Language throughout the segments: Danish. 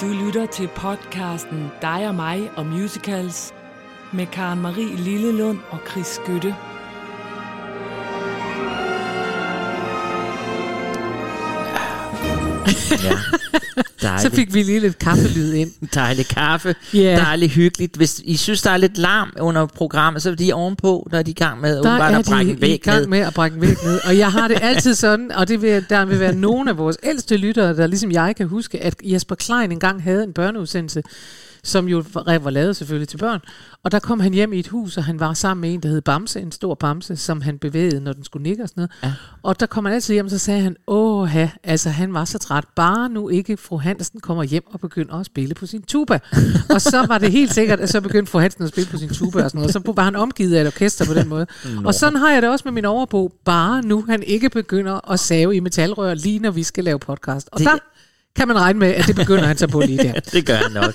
Du lytter til podcasten Dig og mig og musicals med Karen Marie Lillelund og Chris Skytte. Ja. Så fik vi lige lidt kaffelyd ind. Dejlig kaffe, yeah. Dejlig hyggeligt. Hvis I synes der er lidt larm under programmet, så er de ovenpå, når de er i gang med at brække en væg ned. Og jeg har det altid sådan, og der vil være nogle af vores ældste lyttere, der ligesom jeg kan huske, at Jesper Klein engang havde en børneudsendelse, som jo var lavet selvfølgelig til børn. Og der kom han hjem i et hus, og han var sammen med en, der hed Bamse, en stor bamse, som han bevægede, når den skulle nikke og sådan noget. Ja. Og der kom han altid hjem, så sagde han, han var så træt, bare nu ikke fru Hansen kommer hjem og begynder at spille på sin tuba. Og så var det helt sikkert, at så begyndte fru Hansen at spille på sin tuba og sådan noget, så var han omgivet af et orkester på den måde. Nå. Og sådan har jeg det også med min overbo, bare nu han ikke begynder at save i metalrør, lige når vi skal lave podcast. Og der kan man regne med, at det begynder han så på lige der. Det gør han nok.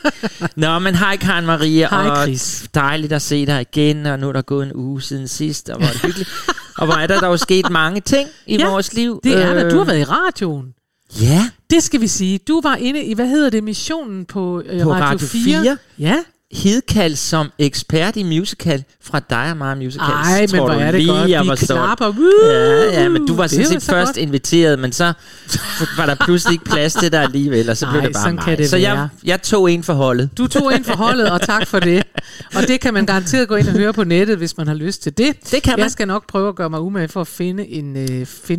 Nå, men hej Karen Marie. Hej Chris. Dejligt at se dig igen, og nu er der gået en uge siden sidst, og hvor er det hyggeligt. Og hvor er der jo sket mange ting i vores liv. Det er der. Du har været i radioen. Ja. Det skal vi sige. Du var inde i, missionen på Radio 4. Ja. Hedkaldt som ekspert i musical fra dig og mig musical. Nej, men hvor er det godt, vi klapper. Ja, men du var sådan først godt inviteret, men så var der pludselig ikke plads til dig alligevel, og så blev det bare mig. Så jeg tog en for holdet. Du tog en for holdet, og tak for det. Og det kan man garanteret gå ind og høre på nettet, hvis man har lyst til det. Det kan man. Jeg skal nok prøve at gøre mig umage for at finde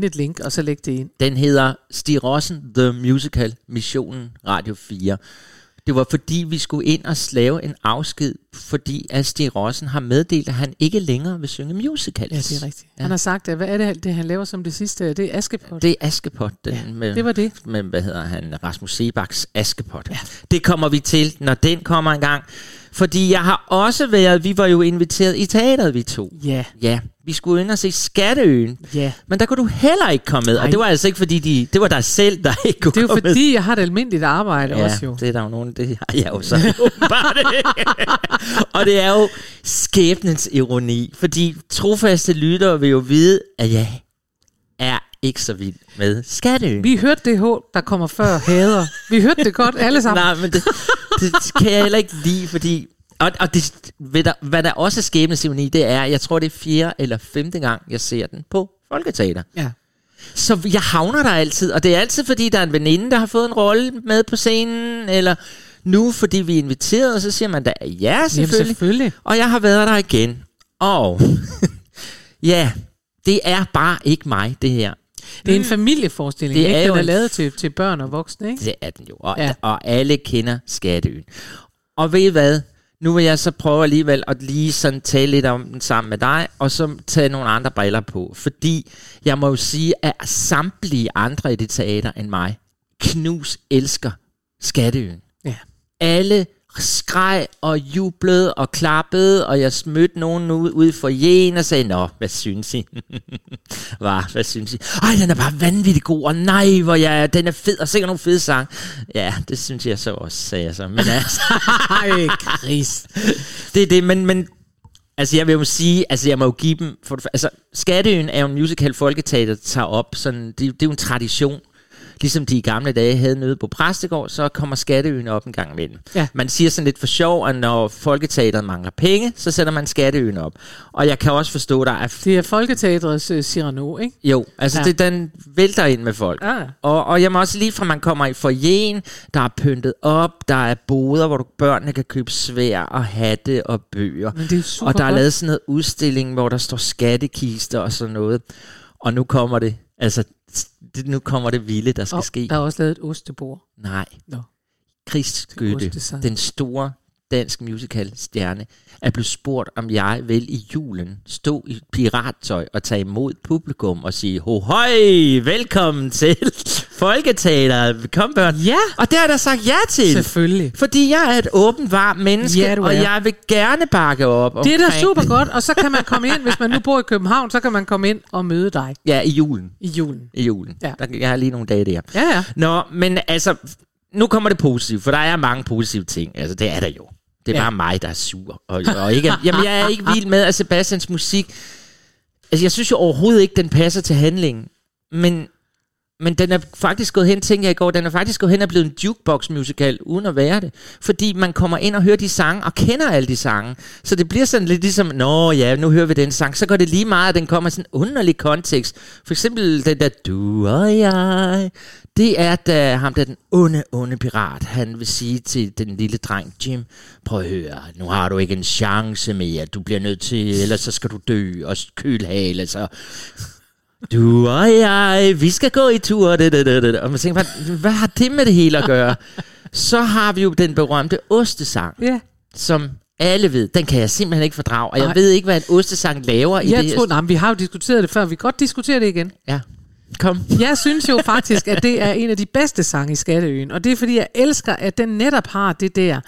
et link, og så lægge det ind. Den hedder Stig Rossen, The Musical, Missionen, Radio 4. Det var fordi, vi skulle ind og slave en afsked, fordi Stig Rossen har meddelt, at han ikke længere vil synge musicals. Ja, det er rigtigt. Ja. Han har sagt, at hvad er det, han laver som det sidste? Det er Askepot. Det er Askepot. Det var det. Med, Rasmus Sebachs Askepot. Ja. Det kommer vi til, når den kommer engang. Fordi jeg har også været, vi var jo inviteret i teateret, vi to. Ja. Ja. Vi skulle ind og se Skatteøen. Ja. Men der kunne du heller ikke komme med. Og det var altså ikke fordi, det var dig selv, der ikke kunne komme med. Det er jo fordi, jeg har et almindeligt arbejde også jo. Det er der jo nogen, det har jeg jo så åbenbart ikke. Og det er jo skæbnens ironi. Fordi trofaste lyttere vil jo vide, at jeg er ikke så vild med Skatteøen. Vi hørte det håb, der kommer før hader. Vi hørte det godt alle sammen. Nej, men det kan jeg heller ikke lide, fordi... Og det, hvad der også er skæbnesironi, det er, jeg tror det er 4. eller 5. gang, jeg ser den på Folketeater. Ja. Så jeg havner der altid, og det er altid fordi, der er en veninde, der har fået en rolle med på scenen, eller nu fordi vi er inviteret, og så siger man da, ja selvfølgelig. Jamen, selvfølgelig. Og jeg har været der igen. Og ja, det er bare ikke mig, det her. Det er en familieforestilling, det er ikke? Den er lavet til børn og voksne, ikke? Det er den jo, og alle kender Skatteøen. Og ved I hvad? Nu vil jeg så prøve alligevel at lige sådan tale lidt om den sammen med dig, og så tage nogle andre briller på. Fordi jeg må jo sige, at samtlige andre i det teater end mig, knus elsker Skatteøen. Ja. Alle skreg og jublede og klappede, og jeg smødte nogen ude for jæen og sagde, nå, hvad synes I? Hvad synes I? Ej, den er bare vanvittig god, og nej, hvor den er fed, og sikkert nogle fede sang. Ja, det synes jeg så også, sagde jeg så. Men altså, ej, Chris. Det er det, men altså, jeg vil jo sige, altså, jeg må jo give dem, altså, Skatteøen er jo en musical, Folketeater tager op, sådan, det er jo en tradition. Ligesom de i gamle dage havde nødt på Præstegård, så kommer Skatteøen op en gang imellem. Ja. Man siger sådan lidt for sjov, at når Folketeateret mangler penge, så sætter man Skatteøen op. Og jeg kan også forstå, der er... Det er Folketeaterets Cyrano, ikke? Jo, altså det, den vælter ind med folk. Ja. Og jeg må også lige fra, man kommer i foyeren, der er pyntet op, der er boder, hvor børnene kan købe svær og hatte og bøger. Men det er super godt. Og der er lavet sådan noget udstilling, hvor der står skattekister og sådan noget. Og nu kommer det... Altså, nu kommer det vilde, der skal ske. Der er også lavet et ostebord. Nej. No. Chris Skytte, den store dansk musicalstjerne, er blevet spurgt, om jeg vil i julen stå i pirattøj og tage imod publikum og sige, hohoj, velkommen til Folketeater. Kom, børn. Ja. Og det har der sagt ja til. Selvfølgelig. Fordi jeg er et åbent, varmt menneske, og jeg vil gerne bakke op. Det er da super godt, og så kan man komme ind, hvis man nu bor i København, så kan man komme ind og møde dig. Ja, i julen. Ja. Jeg har lige nogle dage der. Ja. Nå, men altså, nu kommer det positivt, for der er mange positive ting. Altså, det er der jo. Det er bare mig, der er sur. Og ikke, jamen, jeg er ikke vild med, at Sebastians musik... Altså, jeg synes jo overhovedet ikke, den passer til handlingen. Men Men den er faktisk gået hen, tænker jeg i går, den er faktisk gået hen og blevet en jukebox musical, uden at være det. Fordi man kommer ind og hører de sange, og kender alle de sange. Så det bliver sådan lidt ligesom, nå ja, nu hører vi den sang. Så går det lige meget, at den kommer i sådan en underlig kontekst. For eksempel den der, du og jeg. Det er, at ham der, den onde, onde pirat, han vil sige til den lille dreng, Jim, prøv at høre, nu har du ikke en chance mere. Du bliver nødt til, ellers så skal du dø og kølhale, så... Du og jeg, vi skal gå i tur. Og man tænker, hvad har det med det hele at gøre? Så har vi jo den berømte ostesang, yeah, som alle ved. Den kan jeg simpelthen ikke fordrage. Og jeg ved ikke, hvad en ostesang laver i det. Tror, vi har jo diskuteret det før. Vi kan godt diskutere det igen. Ja. Kom. Jeg synes jo faktisk, at det er en af de bedste sange i Skatteøen. Og det er, fordi jeg elsker, at den netop har det der...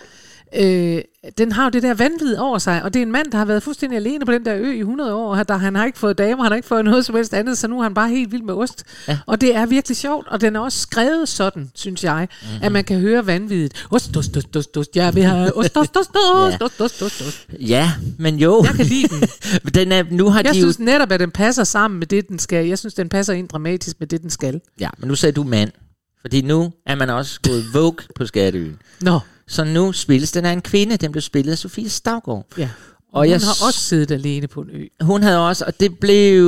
den har jo det der vanvid over sig, og det er en mand, der har været fuldstændig alene på den der ø i 100 år, og der, han har ikke fået damer, han har ikke fået noget som helst andet, så nu er han bare helt vild med ost. Ja. Og det er virkelig sjovt, og den er også skrevet sådan, synes jeg, mm-hmm, at man kan høre vanvidet. Ost, ost, ost, ost, ost, ja, vi har ost, ost, ost, ost, ost, ost, ost, ost. Ja, men jo. Jeg kan lide den. Den er, nu har jeg de synes jo... netop, at den passer sammen med det, den skal. Jeg synes, den passer ind dramatisk med det, den skal. Ja, men nu sagde du mand, fordi nu er man også gået vogue på Skatteøen. Nå. Så nu spilles den af en kvinde. Den blev spillet af Sofie Stougaard. Ja. Og hun har også siddet alene på en ø. Hun havde også, og det blev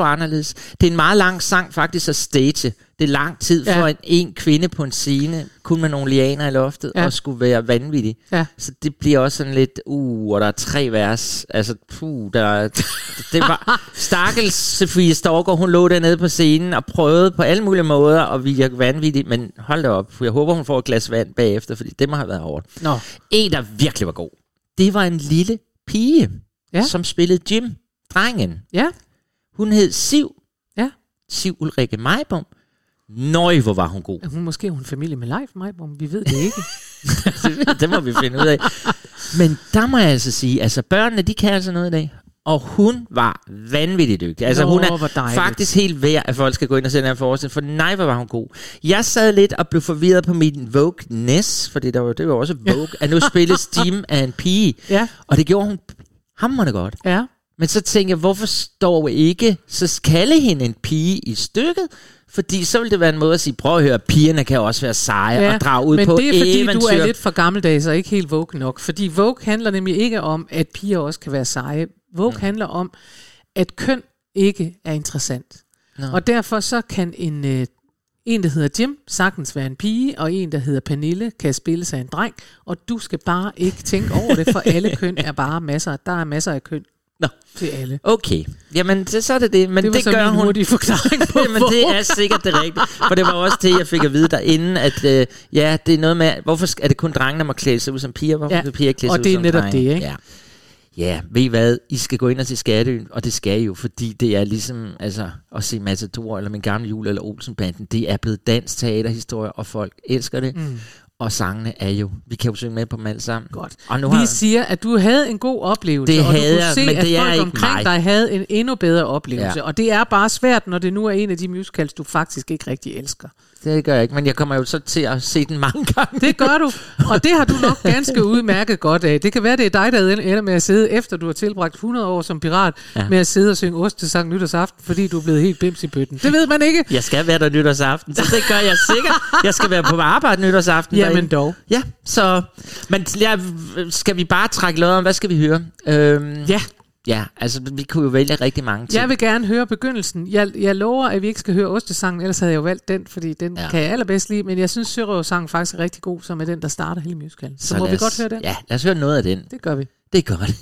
anderledes. Det er en meget lang sang faktisk at stage. Det er lang tid for en kvinde på en scene, kun med nogle lianer i loftet, og skulle være vanvittig. Ja. Så det bliver også sådan lidt, og der er 3 vers. Altså, det var... Stakkels Sofie Stougaard, hun lå dernede på scenen og prøvede på alle mulige måder at virke vanvittig, men hold da op, for jeg håber, hun får et glas vand bagefter, fordi det må have været hårdt. Nå. En, der virkelig var god. Det var en lille pige, som spillede Jim, drengen. Ja. Hun hed Siv. Ja. Siv Ulrike Meibom. Nøj, hvor var hun god. Måske hun familie med Leif Meibom, vi ved det ikke. Det må vi finde ud af. Men der må jeg altså sige, altså børnene, de kan altså noget i dag. Og hun var vanvittigt dygtig. Altså hun er faktisk helt værd, at folk skal gå ind og se den her forestilling. For nej, hvor var hun god. Jeg sad lidt og blev forvirret på min Vogue-ness, fordi det var også Vogue, at nu spilles Jim af en pige. Ja. Og det gjorde hun hamrende godt. Ja. Men så tænkte jeg, hvorfor står vi ikke så kalde hende en pige i stykket? Fordi så ville det være en måde at sige, prøv at høre, pigerne kan også være seje og drage ud på eventyr. Men det er fordi, du er lidt for gammeldags og ikke helt Vogue nok. Fordi Vogue handler nemlig ikke om, at piger også kan være seje. Vogue handler om, at køn ikke er interessant. No. Og derfor så kan en, der hedder Jim, sagtens være en pige, og en, der hedder Pernille, kan spille sig en dreng. Og du skal bare ikke tænke over det, for alle køn er bare masser. Der er masser af køn. Nå, til alle. Okay, jamen så er det, men det gør hun. Det var forklaring på. Jamen det er sikkert det rigtige, for det var også det, jeg fik at vide derinde, at det er noget med, hvorfor er det kun drengene, der må klæde sig ud som piger, hvorfor skal piger klæde sig ud som drenge? Og det er netop det, ikke? Ja. Ja, ved I hvad? I skal gå ind og se Skatteøen, og det skal I jo, fordi det er ligesom altså, at se Matador, eller Min Gamle Jul, eller Olsenbanden. Det er blevet dansk teaterhistorie, og folk elsker det. Mm. Og sangene er jo, vi kan jo synge med på dem alle sammen. Godt. Og nu vi siger, at du havde en god oplevelse, det og havde, du kunne se, at folk omkring dig havde en endnu bedre oplevelse. Ja. Og det er bare svært, når det nu er en af de musicals, du faktisk ikke rigtig elsker. Det gør jeg ikke, men jeg kommer jo så til at se den mange gange. Det gør du, og det har du nok ganske udmærket godt af. Det kan være, det er dig, der ender med at sidde, efter du har tilbragt 100 år som pirat, med at sidde og synge ostesang nytårsaften, fordi du er blevet helt bims i bøtten. Det ved man ikke. Jeg skal være der nytårsaften, så det gør jeg sikkert. Jeg skal være på arbejde nytårsaften. Jamen dog. Ja, så men skal vi bare trække noget om, hvad skal vi høre? Ja, altså vi kunne jo vælge rigtig mange ting. Jeg vil gerne høre begyndelsen. Jeg lover, at vi ikke skal høre ostesangen, ellers havde jeg jo valgt den, fordi den kan jeg allerbedst lide. Men jeg synes, Sørøversangen faktisk er rigtig god, som er den, der starter hele musicalen. Så må vi godt høre den? Ja, lad os høre noget af den. Det gør vi. Det gør vi.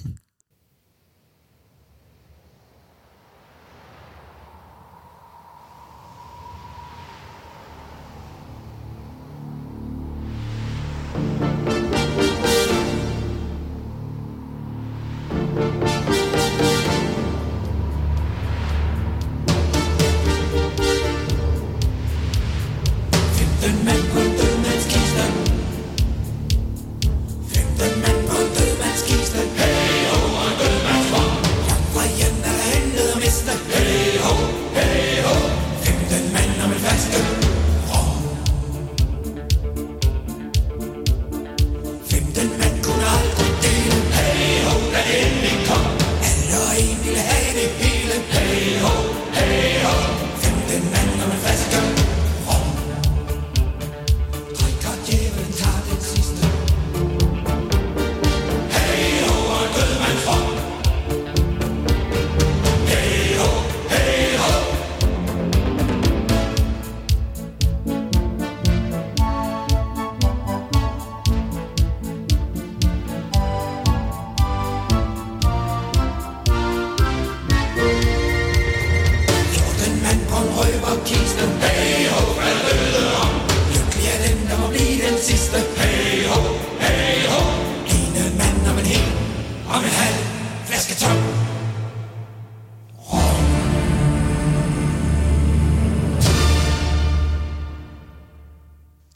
Hey, oh.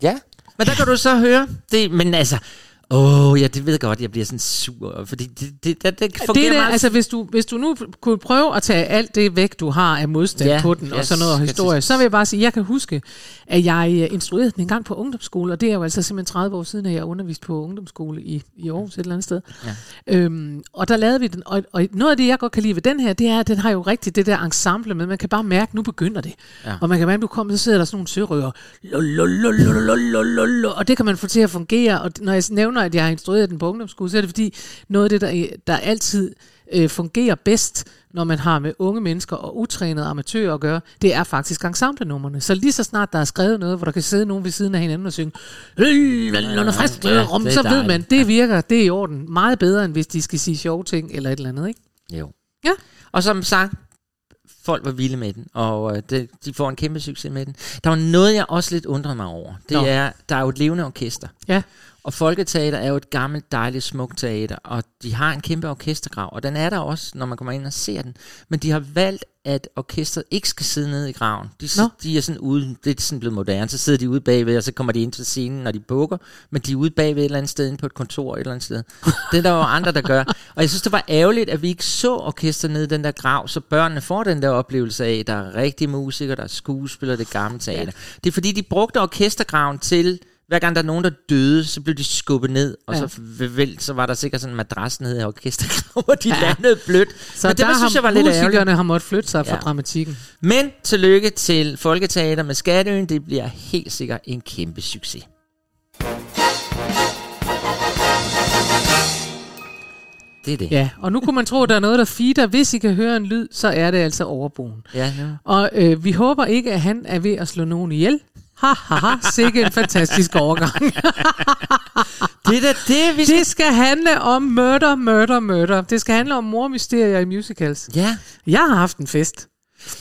Ja. Men der kan du så høre det, men altså, ja, det ved jeg godt, jeg bliver sådan sur, fordi det fungerer det der, meget. Altså, hvis du nu kunne prøve at tage alt det væk, du har af modstand på den, og sådan noget historie, så vil jeg bare sige, at jeg kan huske, at jeg instruerede den en gang på ungdomsskole, og det er jo altså simpelthen 30 år siden, at jeg underviste på ungdomsskole i Aarhus et eller andet sted. Ja. Og der lavede vi den, og noget af det, jeg godt kan lide ved den her, det er, at den har jo rigtigt det der ensemble med, man kan bare mærke, nu begynder det. Ja. Og man kan mærke, at du kommer, så sidder der sådan nogle sørører, og det kan man få til at fungere, og når jeg nævner, at jeg har instrueret den på ungdomsskole, så er det fordi noget af det, der altid fungerer bedst, når man har med unge mennesker og utrænede amatører at gøre, det er faktisk ensemblenumrene. Så lige så snart der er skrevet noget, hvor der kan sidde nogen ved siden af hinanden og synge, så ved man, det virker, det er i orden. Meget bedre, end hvis de skal sige sjove ting eller et eller andet, ikke? Jo. Ja. Og som sagt, folk var vilde med den, og de får en kæmpe succes med den. Der var noget, jeg også lidt undrede mig over. Det er, der er jo et levende orkester. Ja. Og Folketeater er jo et gammelt, dejligt, smukt teater, og de har en kæmpe orkestergrav, og den er der også, når man kommer ind og ser den. Men de har valgt, at orkestret ikke skal sidde nede i graven. De er sådan ude, det er sådan blevet moderne, så sidder de ude bagved, og så kommer de ind til scenen, når de bukker, men de er ude bagved et eller andet sted, inde på et kontor et eller andet sted. Det er der jo andre, der gør. Og jeg synes, det var ærgerligt, at vi ikke så orkestret nede i den der grav, så børnene får den der oplevelse af, der er rigtige musikere, der er skuespillere, det gamle teater. Det er fordi, de brugte orkestergraven til... Hver gang der er nogen, der døde, så blev de skubbet ned, og så var der sikkert sådan en madras nede i orkestergraven, hvor de landede blødt. Så men det der synes jeg var lidt ærgerligt. Musikerne har måttet flytte sig fra dramatikken. Men tillykke til Folketeater med Skatteøen. Det bliver helt sikkert en kæmpe succes. Det er det. Ja, og nu kunne man tro, at der er noget, der feeder. Hvis I kan høre en lyd, så er det altså overboen. Ja. Og vi håber ikke, at han er ved at slå nogen ihjel. Sikke en fantastisk overgang. Det skal handle om murder. Det skal handle om mormysterier i musicals. Ja. Jeg har haft en fest.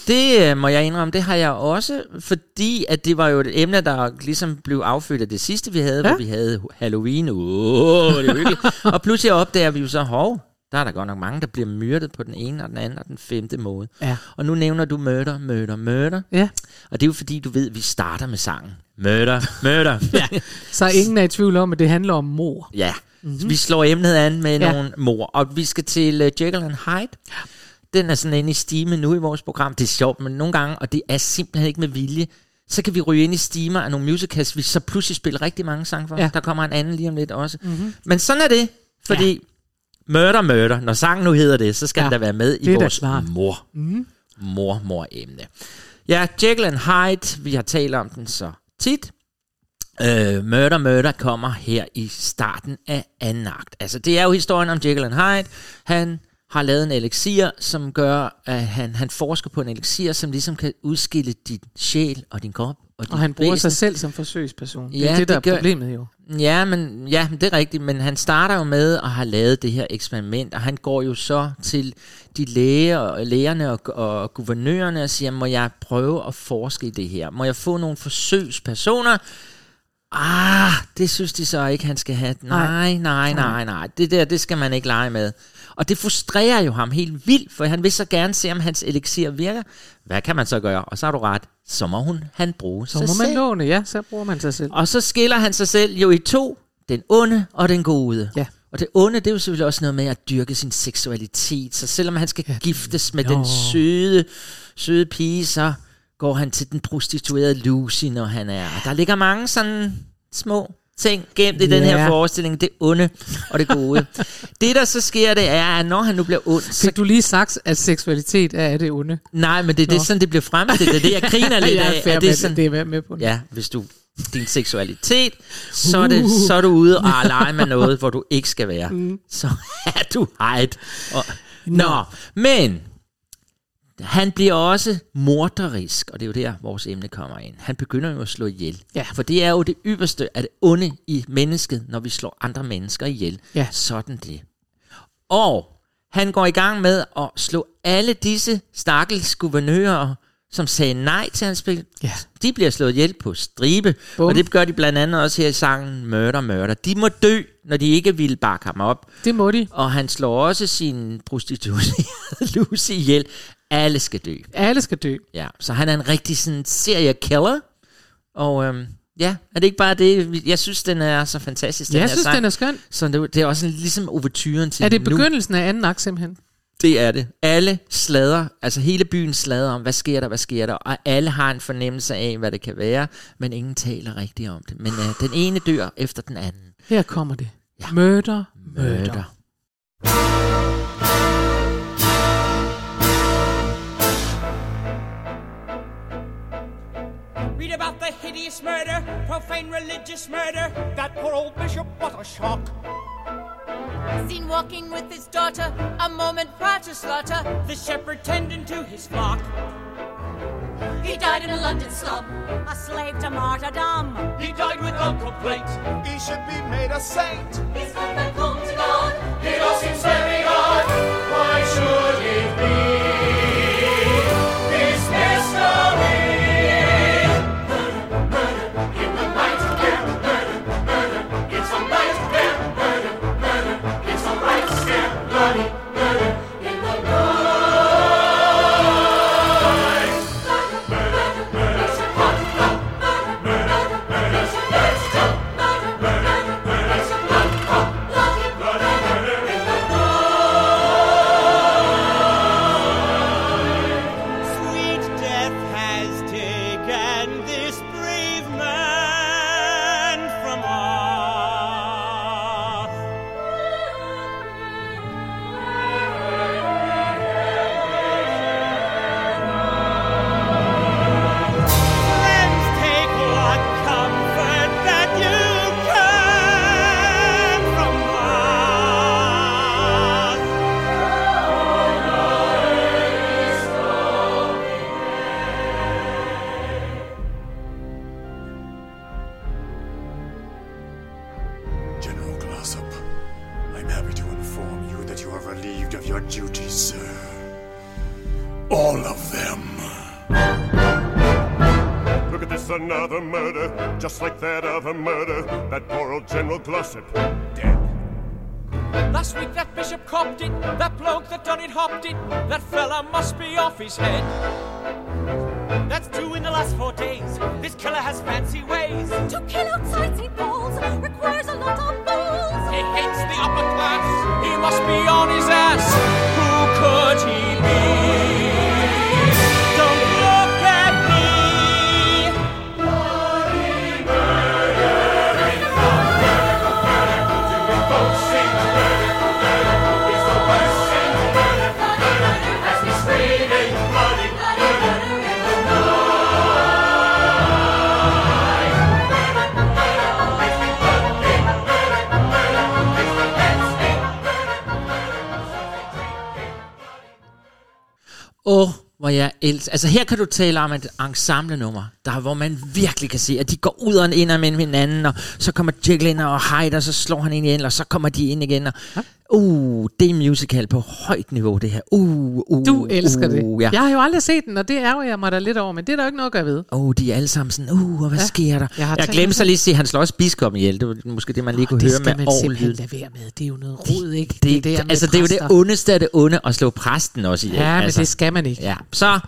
Det må jeg indrømme, det har jeg også, fordi at det var jo et emne, der ligesom blev affødt af det sidste, vi havde, hvor vi havde Halloween. Det er hyggeligt. Og pludselig opdager vi jo så, der er der godt nok mange, der bliver myrdet på den ene og den anden og den femte måde. Ja. Og nu nævner du murder. Ja. Og det er jo fordi, du ved, at vi starter med sangen. Murder. Ja. Så ingen er i tvivl om, at det handler om mord. Ja, så vi slår emnet an med nogle mord. Og vi skal til Jekyll and Hyde. Den er sådan inde i stime nu i vores program. Det er sjovt, men nogle gange, og det er simpelthen ikke med vilje, så kan vi ryge ind i stimer af nogle musicals, vi så pludselig spiller rigtig mange sange for. Ja. Der kommer en anden lige om lidt også. Mm-hmm. Men sådan er det, fordi... Murder. Når sangen nu hedder det, så skal den da være med i vores mor-emne. Ja, Jekyll and Hyde, vi har talt om den så tit. Murder kommer her i starten af anden akt. Altså, det er jo historien om Jekyll and Hyde. Han har lavet en elixir, som gør, at han forsker på en elixir, som ligesom kan udskille din sjæl og din krop. Og han bruger sig selv som forsøgsperson. Det er det, der er problemet jo. Ja, det er rigtigt, men han starter jo med at have lavet det her eksperiment, og han går jo så til de lægerne og guvernørerne og siger, må jeg prøve at forske i det her? Må jeg få nogle forsøgspersoner? Det synes de så ikke, han skal have. Nej. Det der, det skal man ikke lege med. Og det frustrerer jo ham helt vildt, for han vil så gerne se, om hans elixir virker. Hvad kan man så gøre? Og så har du ret. Så må han bruge sig selv. Så må man låne, så bruger man sig selv. Og så skiller han sig selv jo i to. Den onde og den gode. Ja. Og det onde, det er jo selvfølgelig også noget med at dyrke sin seksualitet. Så selvom han skal giftes med den søde pige, så går han til den prostituerede Lucy, når han er. Og der ligger mange sådan små ting gemt i den her forestilling. Det onde og det gode. Det der så sker, det er, at når han nu bliver ond... Fik du lige sagt, at seksualitet er det onde? Nej, men det er sådan, det bliver fremstillet. Det er det, jeg griner lidt af. Er det, sådan, det er med på. Ja, hvis du... Din seksualitet, så er du ude og lege med noget, hvor du ikke skal være. Så er du hejt. Nå, men... Han bliver også morderisk, og det er jo der, vores emne kommer ind. Han begynder jo at slå ihjel. Ja. For det er jo det ypperste af det onde i mennesket, når vi slår andre mennesker ihjel. Ja. Sådan det. Og han går i gang med at slå alle disse stakkels guvernører, som sagde nej til hans spil. Ja. De bliver slået ihjel på stribe. Boom. Og det gør de blandt andet også her i sangen Murder. De må dø, når de ikke vil bakke ham op. Det må de. Og han slår også sin prostituerede Lucy ihjel. Alle skal dø. Ja, så han er en rigtig sådan seriekiller. Og Ja, er det ikke bare det? Jeg synes, den er så fantastisk. Jeg synes, den er skøn. Så det er også ligesom overturen til. Er det begyndelsen af anden akt simpelthen? Det er det. Alle slader, altså hele byen slader om, hvad sker der, og alle har en fornemmelse af, hvad det kan være, men ingen taler rigtigt om det. Men den ene dør efter den anden. Her kommer det. Ja. Murder. Read about the hideous murder, profane religious murder, that poor old Bishop, what a shock. Seen walking with his daughter, a moment prior to slaughter, the shepherd tending to his flock. He died in a London slum, a slave to martyrdom. He died without complaint, he should be made a saint. He's gone back home to God, he lost his very God. Why should it be this mystery? Glossip, dead. Last week that bishop copped it, that bloke that done it hopped it, that fella must be off his head. That's two in the last 4 days, this killer has fancy ways. To kill outside St. Paul's requires a lot of balls. He hates the upper class, he must be on his ass. Who could he be? Don't look at me. Hvor jeg elsker. Altså her kan du tale om et ensemblenummer, der hvor man virkelig kan se, at de går ud og ind og med hinanden, og så kommer Jekyll ind og Hyde, og så slår han ind igen, og så kommer de ind igen. Og det er musical på højt niveau, det her. Du elsker det. Ja. Jeg har jo aldrig set den, og det ærger jeg mig da lidt over, men det er der jo ikke noget at gøre ved. De er alle sammen sådan, og hvad sker der? Jeg glemte så lige at se, han slår også biskoppen ihjel. Det var måske det, man lige kunne høre med. Det skal man simpelthen lade være med. Det er jo noget rod, ikke? Det er jo det ondeste af det onde at slå præsten også ihjel. Ja, men det skal man ikke. Ja. Så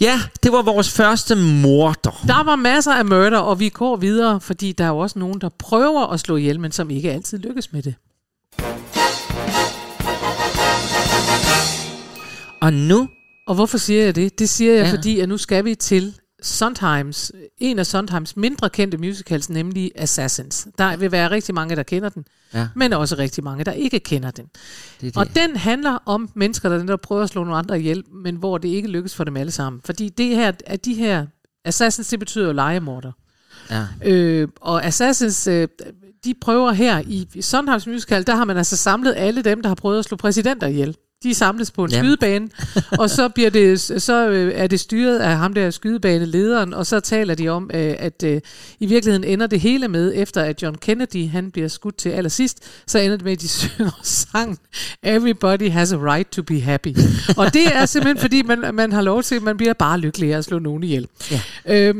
ja, det var vores første morder. Der var masser af murder, og vi går videre, fordi der er jo også nogen, der prøver at slå ihjel, men som ikke altid lykkes med det. Og nu? Og hvorfor siger jeg det? Det siger jeg, fordi at nu skal vi til Sondheims, en af Sondheims mindre kendte musicals, nemlig Assassins. Der vil være rigtig mange, der kender den, men også rigtig mange, der ikke kender den. Det. Og den handler om mennesker, der prøver at slå nogle andre ihjel, men hvor det ikke lykkes for dem alle sammen. Fordi de her Assassins, det betyder jo legemorder. Ja. Og Assassins, de prøver her i Sondheims musical, der har man altså samlet alle dem, der har prøvet at slå præsidenter ihjel. De samles på en skydebane, og så bliver det, så er det styret af ham der skydebanelederen, og så taler de om, at i virkeligheden ender det hele med, efter at John Kennedy, han bliver skudt til allersidst, så ender det med, at de synger sangen Everybody Has a Right to Be Happy. Og det er simpelthen, fordi man har lov til, at man bliver bare lykkelig at slå nogen ihjel. Ja.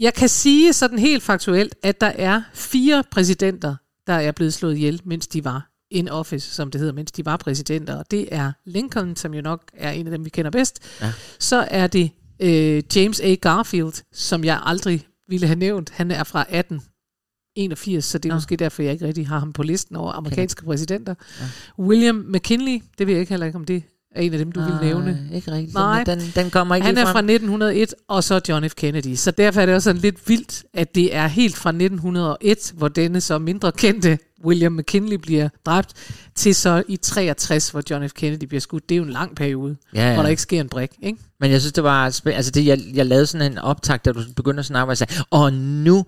Jeg kan sige sådan helt faktuelt, at der er 4 præsidenter, der er blevet slået ihjel, mens de var in office, som det hedder, mens de var præsidenter, og det er Lincoln, som jo nok er en af dem, vi kender bedst. Ja. Så er det James A. Garfield, som jeg aldrig ville have nævnt. Han er fra 1881, så det er måske derfor, jeg ikke rigtig har ham på listen over amerikanske præsidenter. Ja. William McKinley, det ved jeg ikke heller ikke, om det er en af dem, du ville nævne. Ikke rigtigt. Nej, den kommer ikke han er fra 1901, og så John F. Kennedy. Så derfor er det også sådan lidt vildt, at det er helt fra 1901, hvor denne så mindre kendte William McKinley bliver dræbt, til så i 63, hvor John F. Kennedy bliver skudt. Det er jo en lang periode, hvor der ikke sker en brik, ikke? Men jeg synes, det var jeg lavede sådan en optakt, da du begyndte at snakke, hvor jeg sagde, og nu,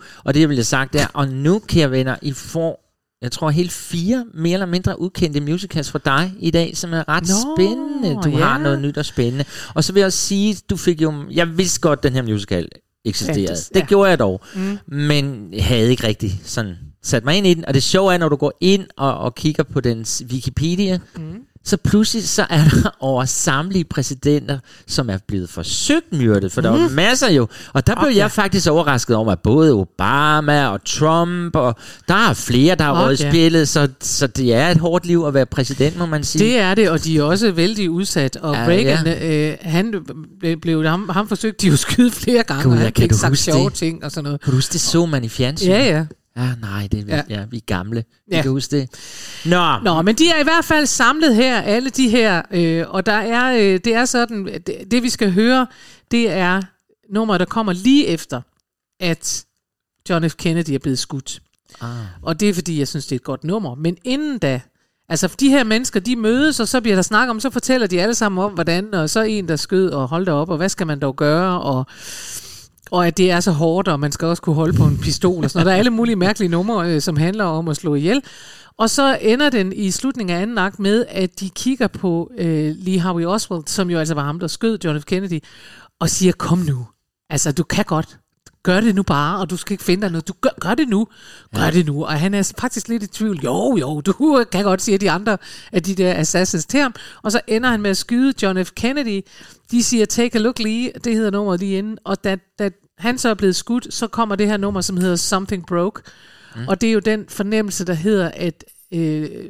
kære venner, I får, jeg tror, hele 4 mere eller mindre ukendte musicals fra dig i dag, som er ret spændende. Du har noget nyt og spændende. Og så vil jeg også sige, du fik jo, jeg vidste godt, den her musical eksisterede. Atlantis, det gjorde jeg dog. Mm. Men jeg havde ikke rigtig sådan sat mig ind i den. Og det sjove er, når du går ind og kigger på dens Wikipedia, så pludselig så er der over samtlige præsidenter, som er blevet forsøgt myrdet, for der var masser jo. Og der blev jeg faktisk overrasket over, at både Obama og Trump, og der er flere, der har rødspillet, så det er et hårdt liv at være præsident, må man sige. Det er det, og de er også vældig udsat. Og Reagan, han blev ham forsøgt, de jo skyde flere gange, og han fik sagt sjove ting og sådan noget. Kan du huske, det så man i fjernsynet? Ja. Ja, nej, det er, vi er gamle. Vi kan huske det. Nå, men de er i hvert fald samlet her, alle de her. Og der er, det er sådan, det vi skal høre, det er nummeret, der kommer lige efter, at John F. Kennedy er blevet skudt. Og det er, fordi jeg synes, det er et godt nummer. Men inden da, altså de her mennesker, de mødes, og så bliver der snak om, så fortæller de alle sammen om, hvordan, og så en, der skød, og holdt op, og hvad skal man dog gøre, og at det er så hårdt, og man skal også kunne holde på en pistol og sådan noget. Der er alle mulige mærkelige numre, som handler om at slå ihjel. Og så ender den i slutningen af anden akt med, at de kigger på Lee Harvey Oswald, som jo altså var ham, der skød John F. Kennedy, og siger, kom nu. Altså, du kan godt. Gør det nu bare, og du skal ikke finde dig noget. Du gør det nu. Gør det nu. Og han er faktisk lidt i tvivl. Jo, du kan godt, sige de andre af de der assassins til ham. Og så ender han med at skyde John F. Kennedy. De siger, take a look lige. Det hedder nummeret lige inden. Og da han så er blevet skudt, så kommer det her nummer, som hedder Something Broke. Og det er jo den fornemmelse, der hedder, at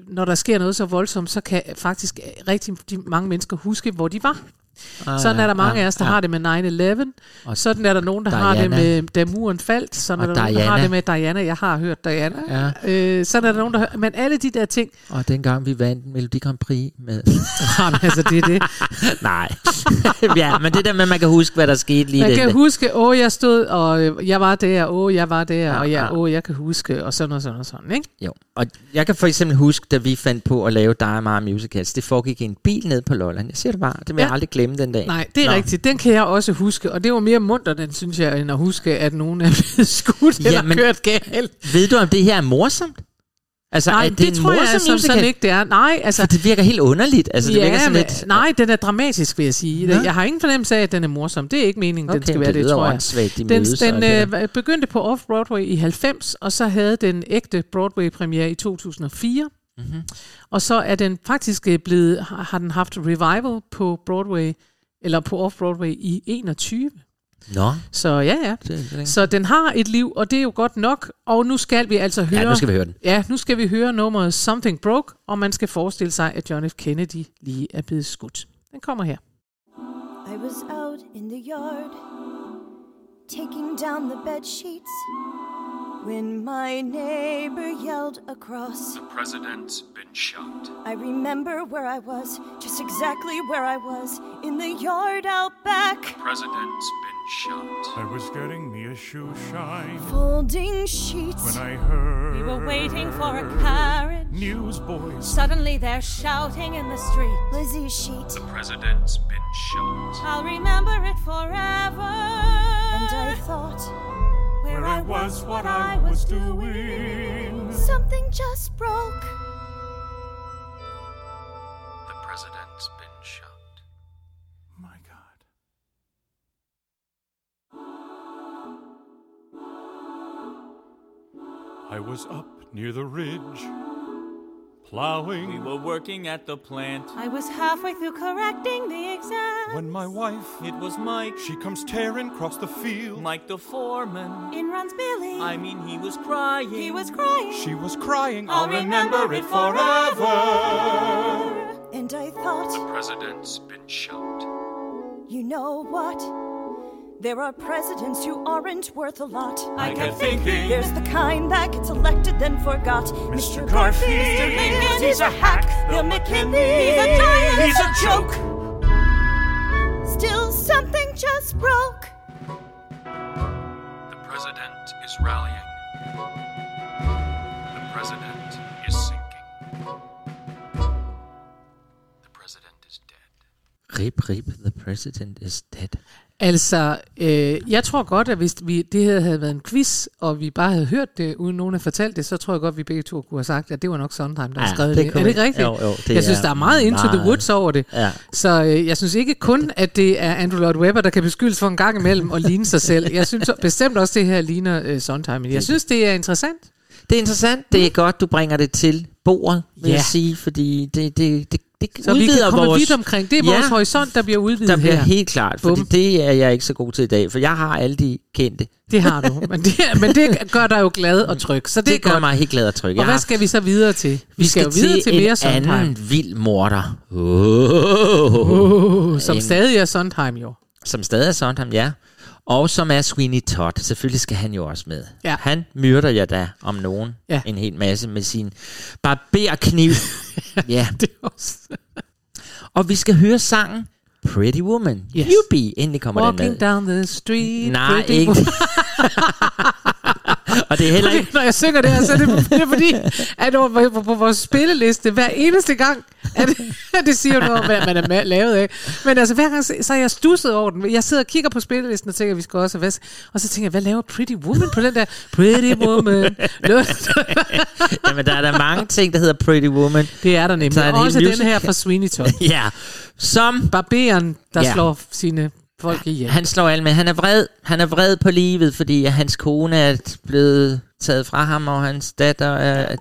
når der sker noget så voldsomt, så kan faktisk rigtig mange mennesker huske, hvor de var. Sådan er der mange af os, der har det med 9/11. Sådan er der nogen, der har det med, da muren faldt. Sådan er der nogen, der har det med Diana. Jeg har hørt Diana. Sådan er der nogen, der men alle de der ting. Og dengang vi vandt Melodi Grand Prix med. Jamen, altså, det er det. Nej. Ja, men det der med, man kan huske, hvad der skete lige. Man kan huske, jeg stod, og jeg var der, jeg var der, og jeg kan huske, og sådan og sådan og sådan, ikke? Jo. Og jeg kan for eksempel huske, da vi fandt på at lave Dig og Mig Musicals. Det foregik i en bil ned på Lolland. Jeg siger det bare, det må jeg aldrig glemme. Den dag. Nej, det er rigtigt. Den kan jeg også huske. Og det var mere muntert, den synes jeg, end at huske, at nogen er blevet skudt eller kørt galt. Ved du, om det her er morsomt? Altså, nej, det tror jeg altså sådan ikke, det er. Nej, altså, det virker helt underligt. Altså, det virker sådan lidt. Nej, den er dramatisk, vil jeg sige. Ja. Jeg har ingen fornemmelse af, at den er morsom. Det er ikke meningen, den skal være det, tror jeg. Den begyndte på Off-Broadway i 90, og så havde den ægte Broadway-premiere i 2004. Mm-hmm. Og så er den faktisk blevet, har den haft revival på Broadway, eller på Off-Broadway i 21. Så så den har et liv, og det er jo godt nok. Og nu skal vi altså høre. Ja, nu skal vi høre den. Ja, nu skal vi høre nummeret Something Broke, og man skal forestille sig, at John F. Kennedy lige er blevet skudt. Den kommer her. I was out in the yard, taking down the bed sheets. When my neighbor yelled across, the president's been shot. I remember where I was, just exactly where I was, in the yard out back. The president's been shot. I was getting me a shoe shine, folding sheets, when I heard we were waiting for a carriage. Newsboys, suddenly they're shouting in the street. Lizzie Sheet, the president's been shot. I'll remember it forever. And I thought, where I was, what I was doing. Something just broke. The president's been shot. My God. I was up near the ridge, plowing. We were working at the plant. I was halfway through correcting the exam. When my wife, it was Mike, she comes tearing across the field. Mike the foreman, in runs Billy. I mean, he was crying. He was crying. She was crying. I'll remember it forever. And I thought, the president's been shot. You know what? There are presidents who aren't worth a lot. I kept thinking. There's the kind that gets elected then forgot. Mr. Garfield, Mr. Lincoln, he's a hack. Bill McKinley, he's a giant. He's a joke. Still something just broke. The president is rallying. The president is sinking. The president is dead. Rip, rip, the president is dead. Altså, jeg tror godt, at hvis det her havde været en quiz, og vi bare havde hørt det, uden nogen havde fortalt det, så tror jeg godt, at vi begge to kunne have sagt, at det var nok Sondheim, der havde skrevet det. Er det ikke rigtigt? Jo, jeg synes, der er meget into the woods over det. Ja. Så jeg synes ikke kun, at det er Andrew Lloyd Webber, der kan beskyldes for en gang imellem og ligne sig selv. Jeg synes bestemt også, det her ligner Sondheim. Jeg synes, det er interessant. Det er interessant. Det er godt, du bringer det til bordet, vil jeg sige, fordi det så vi kan komme vidt omkring. Det er vores horisont, der bliver udvidet her. Der bliver her. Helt klart, for det er jeg ikke så god til i dag, for jeg har alle de kendte. Det har du, men det gør dig jo glad og tryg. Så det gør mig helt glad og tryg. Og hvad skal vi så videre til? Vi skal videre til mere Sondheim. En anden vild morder. Som stadig er Sondheim jo. Som stadig er Sondheim, ja. Og som er Sweeney Todd. Selvfølgelig skal han jo også med. Ja. Han myrder jeg da om nogen en hel masse med sin barberkniv. Ja, det også. Og vi skal høre sangen Pretty Woman. Yes. Yuppie. Endelig kommer den med. Walking down the street. Nej, ikke. Og det er heller ikke... Når jeg synger det her, så er det fordi, at på vores spilleliste, hver eneste gang, at det siger noget om, hvad man er lavet af. Men altså, hver gang, så er jeg stusset over den. Jeg sidder og kigger på spillelisten og tænker, at vi skal også have væs. Og så tænker jeg, hvad laver Pretty Woman på den der? Pretty Woman. Jamen, der er der mange ting, der hedder Pretty Woman. Det er der nemlig. Er også den her fra Sweeney Todd. Ja. Som barberen, der slår sine... Han slår alt med. Han er vred. Han er vred på livet, fordi hans kone er blevet taget fra ham, og hans datter er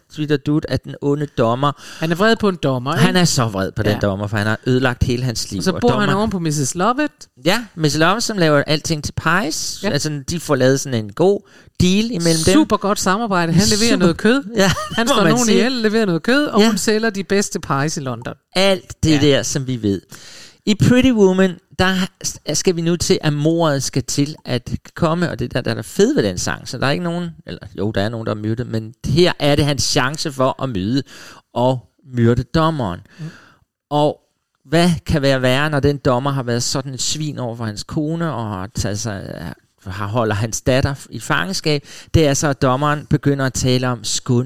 dut af den onde dommer. Han er vred på en dommer, ikke? Han er så vred på den dommer, for han har ødelagt hele hans liv. Og så bor han oven på Mrs. Lovett. Ja, Mrs. Lovett, som laver alting til pies. Ja. Altså, de får lavet sådan en god deal imellem dem. Super godt samarbejde. Han leverer noget kød. Ja, han slår nogen ihjel, leverer noget kød, og hun sælger de bedste pies i London. Alt det der, som vi ved. I Pretty Woman, der skal vi nu til, at mordet skal til at komme, og det der er fedt ved den sang, så der er ikke nogen, eller jo, der er nogen, der er myrdet, men her er det hans chance for at myrde og myrde dommeren. Mm. Og hvad kan være værre, når den dommer har været sådan et svin over for hans kone, og har taget sig... holder hans datter i fangenskab, det er så, at dommeren begynder at tale om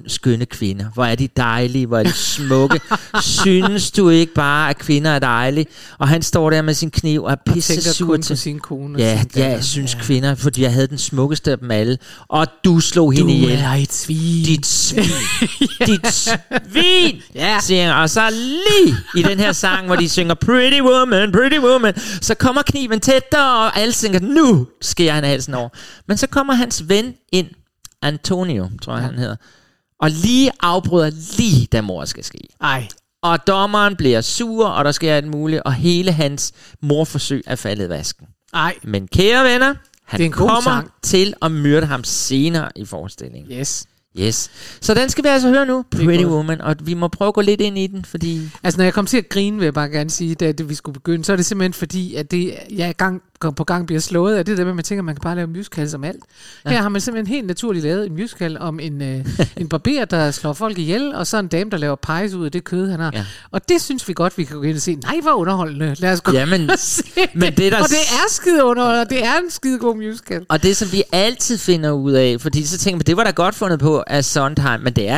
skønne kvinder. Hvor er de dejlige, hvor er de smukke. Synes du ikke bare, at kvinder er dejlige? Og han står der med sin kniv og er pisse sur til sin kone. Ja, jeg synes kvinder, fordi jeg havde den smukkeste af dem alle. Og du slog hende ihjel. Du er et svin. Dit svin. Dit svin, siger han. Og så lige i den her sang, hvor de synger Pretty Woman, Pretty Woman, så kommer kniven tættere, og alle tænker, nu sker han halsen over. Men så kommer hans ven ind, Antonio, tror jeg han hedder, og lige afbryder lige, da mor skal ske. Ej. Og dommeren bliver sur, og der sker alt muligt, og hele hans morforsøg er faldet i vasken. Ej. Men kære venner, han kommer til at myrde ham senere i forestillingen. Yes. Yes. Så den skal vi altså høre nu, Pretty Woman, og vi må prøve at gå lidt ind i den, fordi... Altså, når jeg kom til at grine, vil jeg bare gerne sige, da vi skulle begynde, så er det simpelthen fordi, at det, jeg gang på gang bliver slået af det der med, at man tænker, at man kan bare lave musicals om alt. Ja. Her har man simpelthen helt naturligt lavet en musical om en barber, der slår folk ihjel, og så en dame, der laver pies ud af det kød, han har. Ja. Og det synes vi godt, vi kan gå ind og se. Nej, hvor underholdende. Lad os gå og se men det. Og det er skide underholdende, og det er en skide god musical. Og det, som vi altid finder ud af, fordi så tænker man, det var da godt fundet på af Sondheim, men det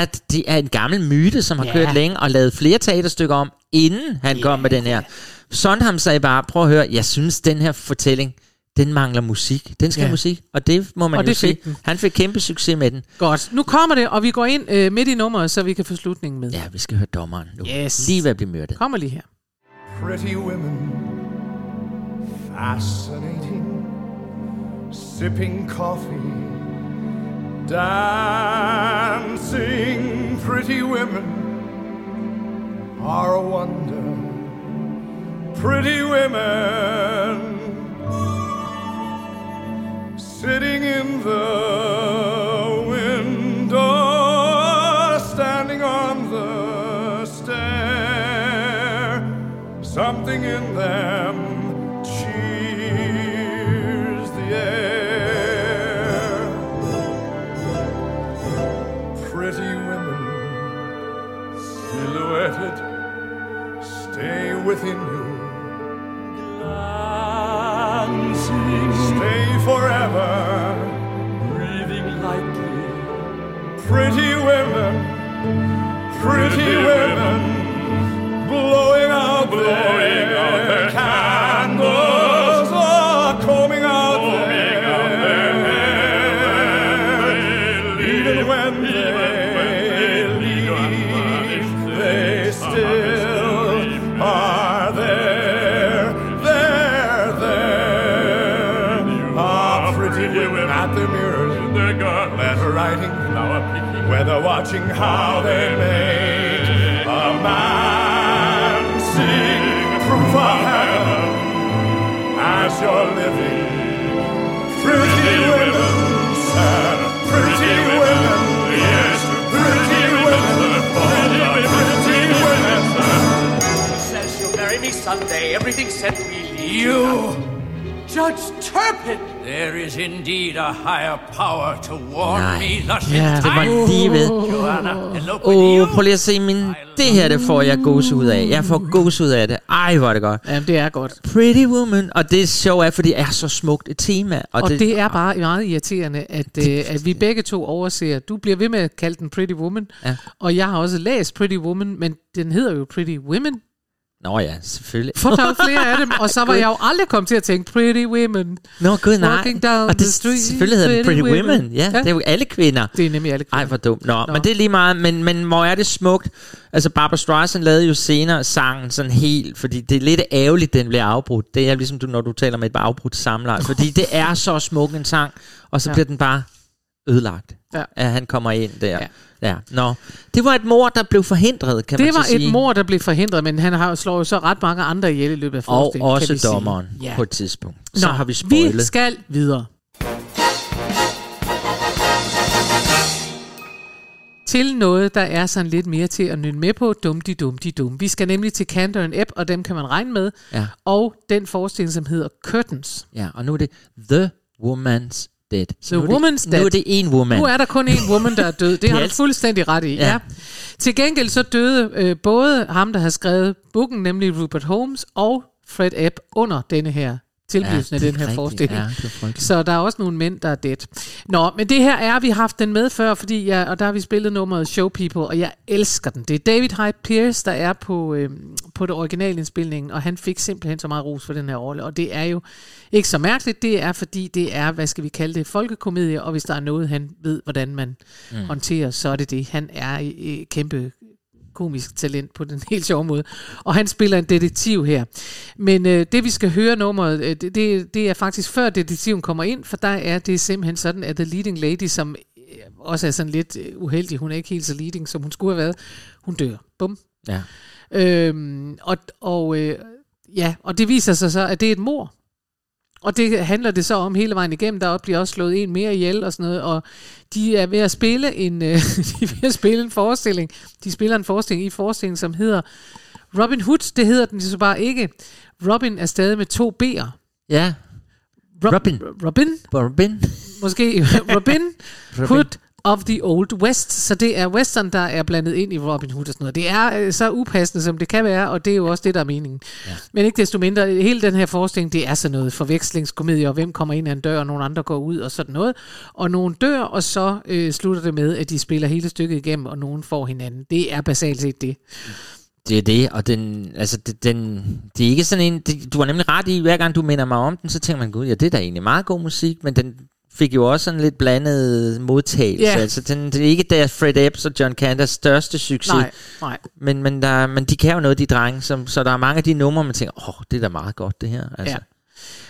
er en gammel myte, som har kørt længe og lavet flere teaterstykker om, inden han kom med den her. Sondheim sagde bare, prøv at høre, jeg synes, den her fortælling, den mangler musik. Den skal have musik, og det må man jo se. Han fik kæmpe succes med den. Godt, nu kommer det, og vi går ind midt i nummeret, så vi kan få slutningen med. Ja, vi skal høre dommeren nu. Yes. Lige ved at blive myrdet. Kommer lige her. Pretty women, fascinating, sipping coffee, dancing, pretty women are a wonder. Pretty women sitting in the window, standing on the stair. Something in them cheers the forever, breathing lightly. Pretty women, pretty women, blowing out their candles, or combing out their hair. Even when they leave, they still are there. Ah, pretty women at the mirrors, letter writing, flower picking, weather watching, how they made a man sing proof of heaven as you're living. Pretty women, sir, pretty women, yes, pretty women, pretty women, sir. Says you'll marry me Sunday, everything said we leave. You! Judge Turpin! There is indeed a higher power to warn me thus in time. Ja, det var lige ved. Prøv lige at se, men det her, det får jeg gåsehud af. Jeg får gåsehud af det. Ej, hvor er det godt. Ja, det er godt. Pretty Woman, og det er sjovt, fordi det er så smukt et tema. Og det er bare meget irriterende, at vi begge to overser. Du bliver ved med at kalde den Pretty Woman, ja. Og jeg har også læst Pretty Woman, men den hedder jo Pretty Women. Nå ja, selvfølgelig. For der var flere af dem, og så var jeg jo aldrig kommet til at tænke Pretty Women. Nå gud, nej. Og det selvfølgelig hedder det Pretty Women. Ja, ja, det er jo alle kvinder. Det er nemlig alle kvinder. Ej, hvor dumt. Nå, men det er lige meget. Men hvor er det smukt. Altså Barbra Streisand lavede jo senere sangen sådan helt, fordi det er lidt ærgerligt, den bliver afbrudt. Det er ligesom når du taler med et afbrudt samleje, fordi det er så smuk en sang, og så bliver den bare ødelagt. Ja. At han kommer ind der. Ja. Ja. Nå. Det var et mord, der blev forhindret, kan man så sige. Det var et mord, der blev forhindret, men han har slået så ret mange andre ihjel i løbet af forestillingen. Og også dommeren på et tidspunkt. Nå, så har vi spoilet. Vi skal videre. Til noget, der er sådan lidt mere til at nynne med på. Dumdi-dumdi-dum. Vi skal nemlig til Kander and Ebb, og dem kan man regne med. Ja. Og den forestilling, som hedder Curtains. Ja, og nu er det The Woman's Dead. The Woman's Dead. Nu er det en woman. Nu er der kun en woman, der er død. Det har du fuldstændig ret i. Ja. Ja. Til gengæld så døde både ham, der har skrevet bogen, nemlig Rupert Holmes, og Fred Ebb under denne her tilblivelsen af den her forestilling. Ja, så der er også nogle mænd, der er dead. Nå, men det her er, vi har haft den med før, fordi og der har vi spillet nummeret Show People, og jeg elsker den. Det er David Hyde Pierce, der er på det originalindspilningen, og han fik simpelthen så meget ros for den her rolle, og det er jo ikke så mærkeligt, det er fordi, det er, hvad skal vi kalde det, folkekomedie, og hvis der er noget, han ved, hvordan man håndterer, så er det det. Han er kæmpe komisk talent på den helt sjove måde. Og han spiller en detektiv her. Men det vi skal høre nummeret, det er faktisk før detektiven kommer ind, for der er det simpelthen sådan, at the leading lady, som også er sådan lidt uheldig, hun er ikke helt så leading, som hun skulle have været, hun dør. Bum. Ja. Og det viser sig så, at det er et mord. Og det handler det så om hele vejen igennem. Der bliver også slået en mere ihjel og sådan noget. Og de er ved at spille en forestilling. De spiller en forestilling i forestillingen, som hedder Robin Hood. Det hedder den så bare ikke. Robin er stadig med 2 B'er. Ja. Robin. Måske Robin Hood of the Old West. Så det er western, der er blandet ind i Robin Hood og sådan noget. Det er så upassende, som det kan være, og det er jo også det, der er meningen. Ja. Men ikke desto mindre, hele den her forestilling, det er sådan noget forvekslingskomedie, og hvem kommer ind af en dør, og nogle andre går ud og sådan noget. Og nogen dør, og så slutter det med, at de spiller hele stykket igennem, og nogen får hinanden. Det er basalt set det. Det er det, og det er ikke sådan en... Du har nemlig ret i, hver gang du minder mig om den, så tænker man, gud, ja, det er da egentlig meget god musik, men den fik jo også sådan lidt blandet modtagelse. Yeah. Altså, det er ikke der Fred Epps og John Kanders største succes. Nej. Men de kan jo noget, de drenge. Så der er mange af de numre, man tænker, det er da meget godt, det her. Altså. Ja.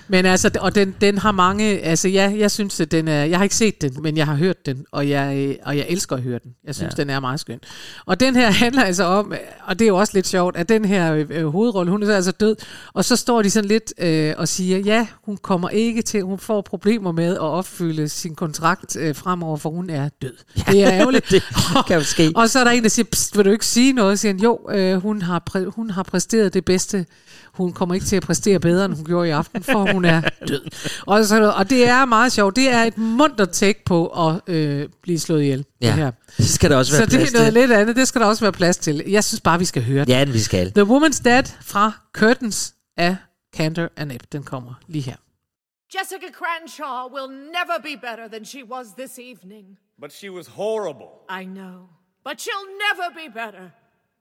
Men altså, og den har mange... Altså, jeg synes, at den er... Jeg har ikke set den, men jeg har hørt den, og jeg elsker at høre den. Jeg synes, den er meget skøn. Og den her handler altså om... Og det er jo også lidt sjovt, at den her hovedrolle, hun er så altså død, og så står de sådan lidt og siger, hun kommer ikke til... Hun får problemer med at opfylde sin kontrakt fremover, for hun er død. Ja. Det er ærgerligt. Det kan jo ske. Og så er der en, der siger, vil du ikke sige noget? Og siger han, hun har præsteret det bedste. Hun kommer ikke til at præstere bedre, end hun gjorde i aften, for hun er død. Og det er meget sjovt. Det er et munter take på at blive slået ihjel. Ja, det her. Det skal der også være plads til. Så det er noget lidt andet. Det skal der også være plads til. Jeg synes bare, vi skal høre det. Ja, vi skal. The Woman's Dead fra Curtains af Kander and Ebb. Den kommer lige her. Jessica Cranshaw will never be better than she was this evening. But she was horrible. I know. But she'll never be better.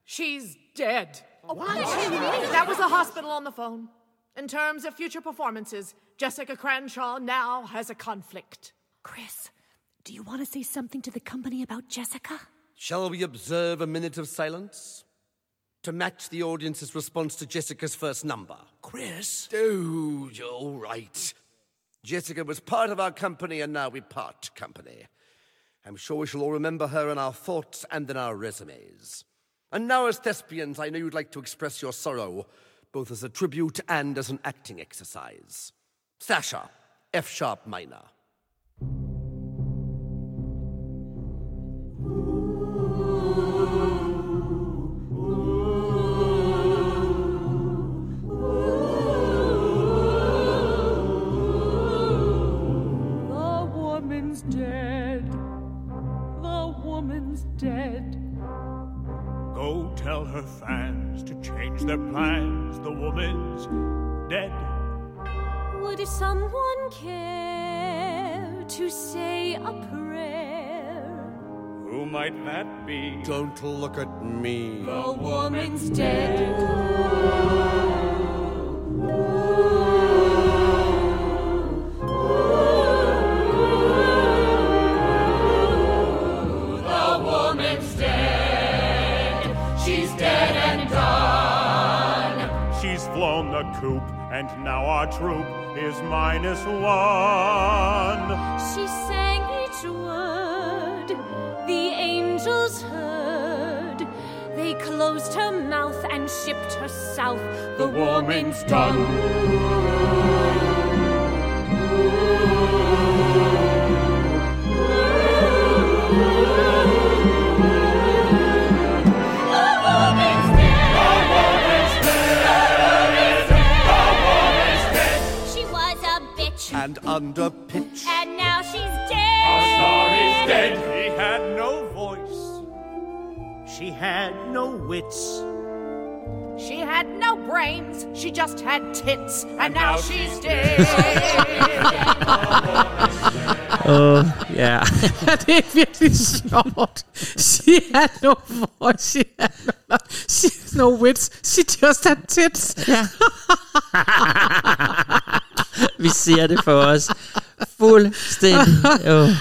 She's dead. Oh, what? That was the hospital on the phone. In terms of future performances, Jessica Cranshaw now has a conflict. Chris, do you want to say something to the company about Jessica? Shall we observe a minute of silence? To match the audience's response to Jessica's first number. Chris? Dude, you're all right. Jessica was part of our company and now we part company. I'm sure we shall all remember her in our thoughts and in our resumes. And now as thespians, I know you'd like to express your sorrow, both as a tribute and as an acting exercise. Sasha, F-sharp minor. Dead. Go tell her fans to change their plans. The woman's dead. Would someone care to say a prayer? Who might that be? Don't look at me. The woman's dead. Coop, and now our troop is -1. She sang each word the angels heard. They closed her mouth and shipped her south. The woman's done. And under pitch. And now she's dead. Our star is dead. She had no voice. She had no wits. She had no brains. She just had tits. And now she's dead. Ja, det er virkelig sjovt. She had no voice. She had no, she had no wits. She just had tits. Ja. Vi ser det for os. Fuldstændig.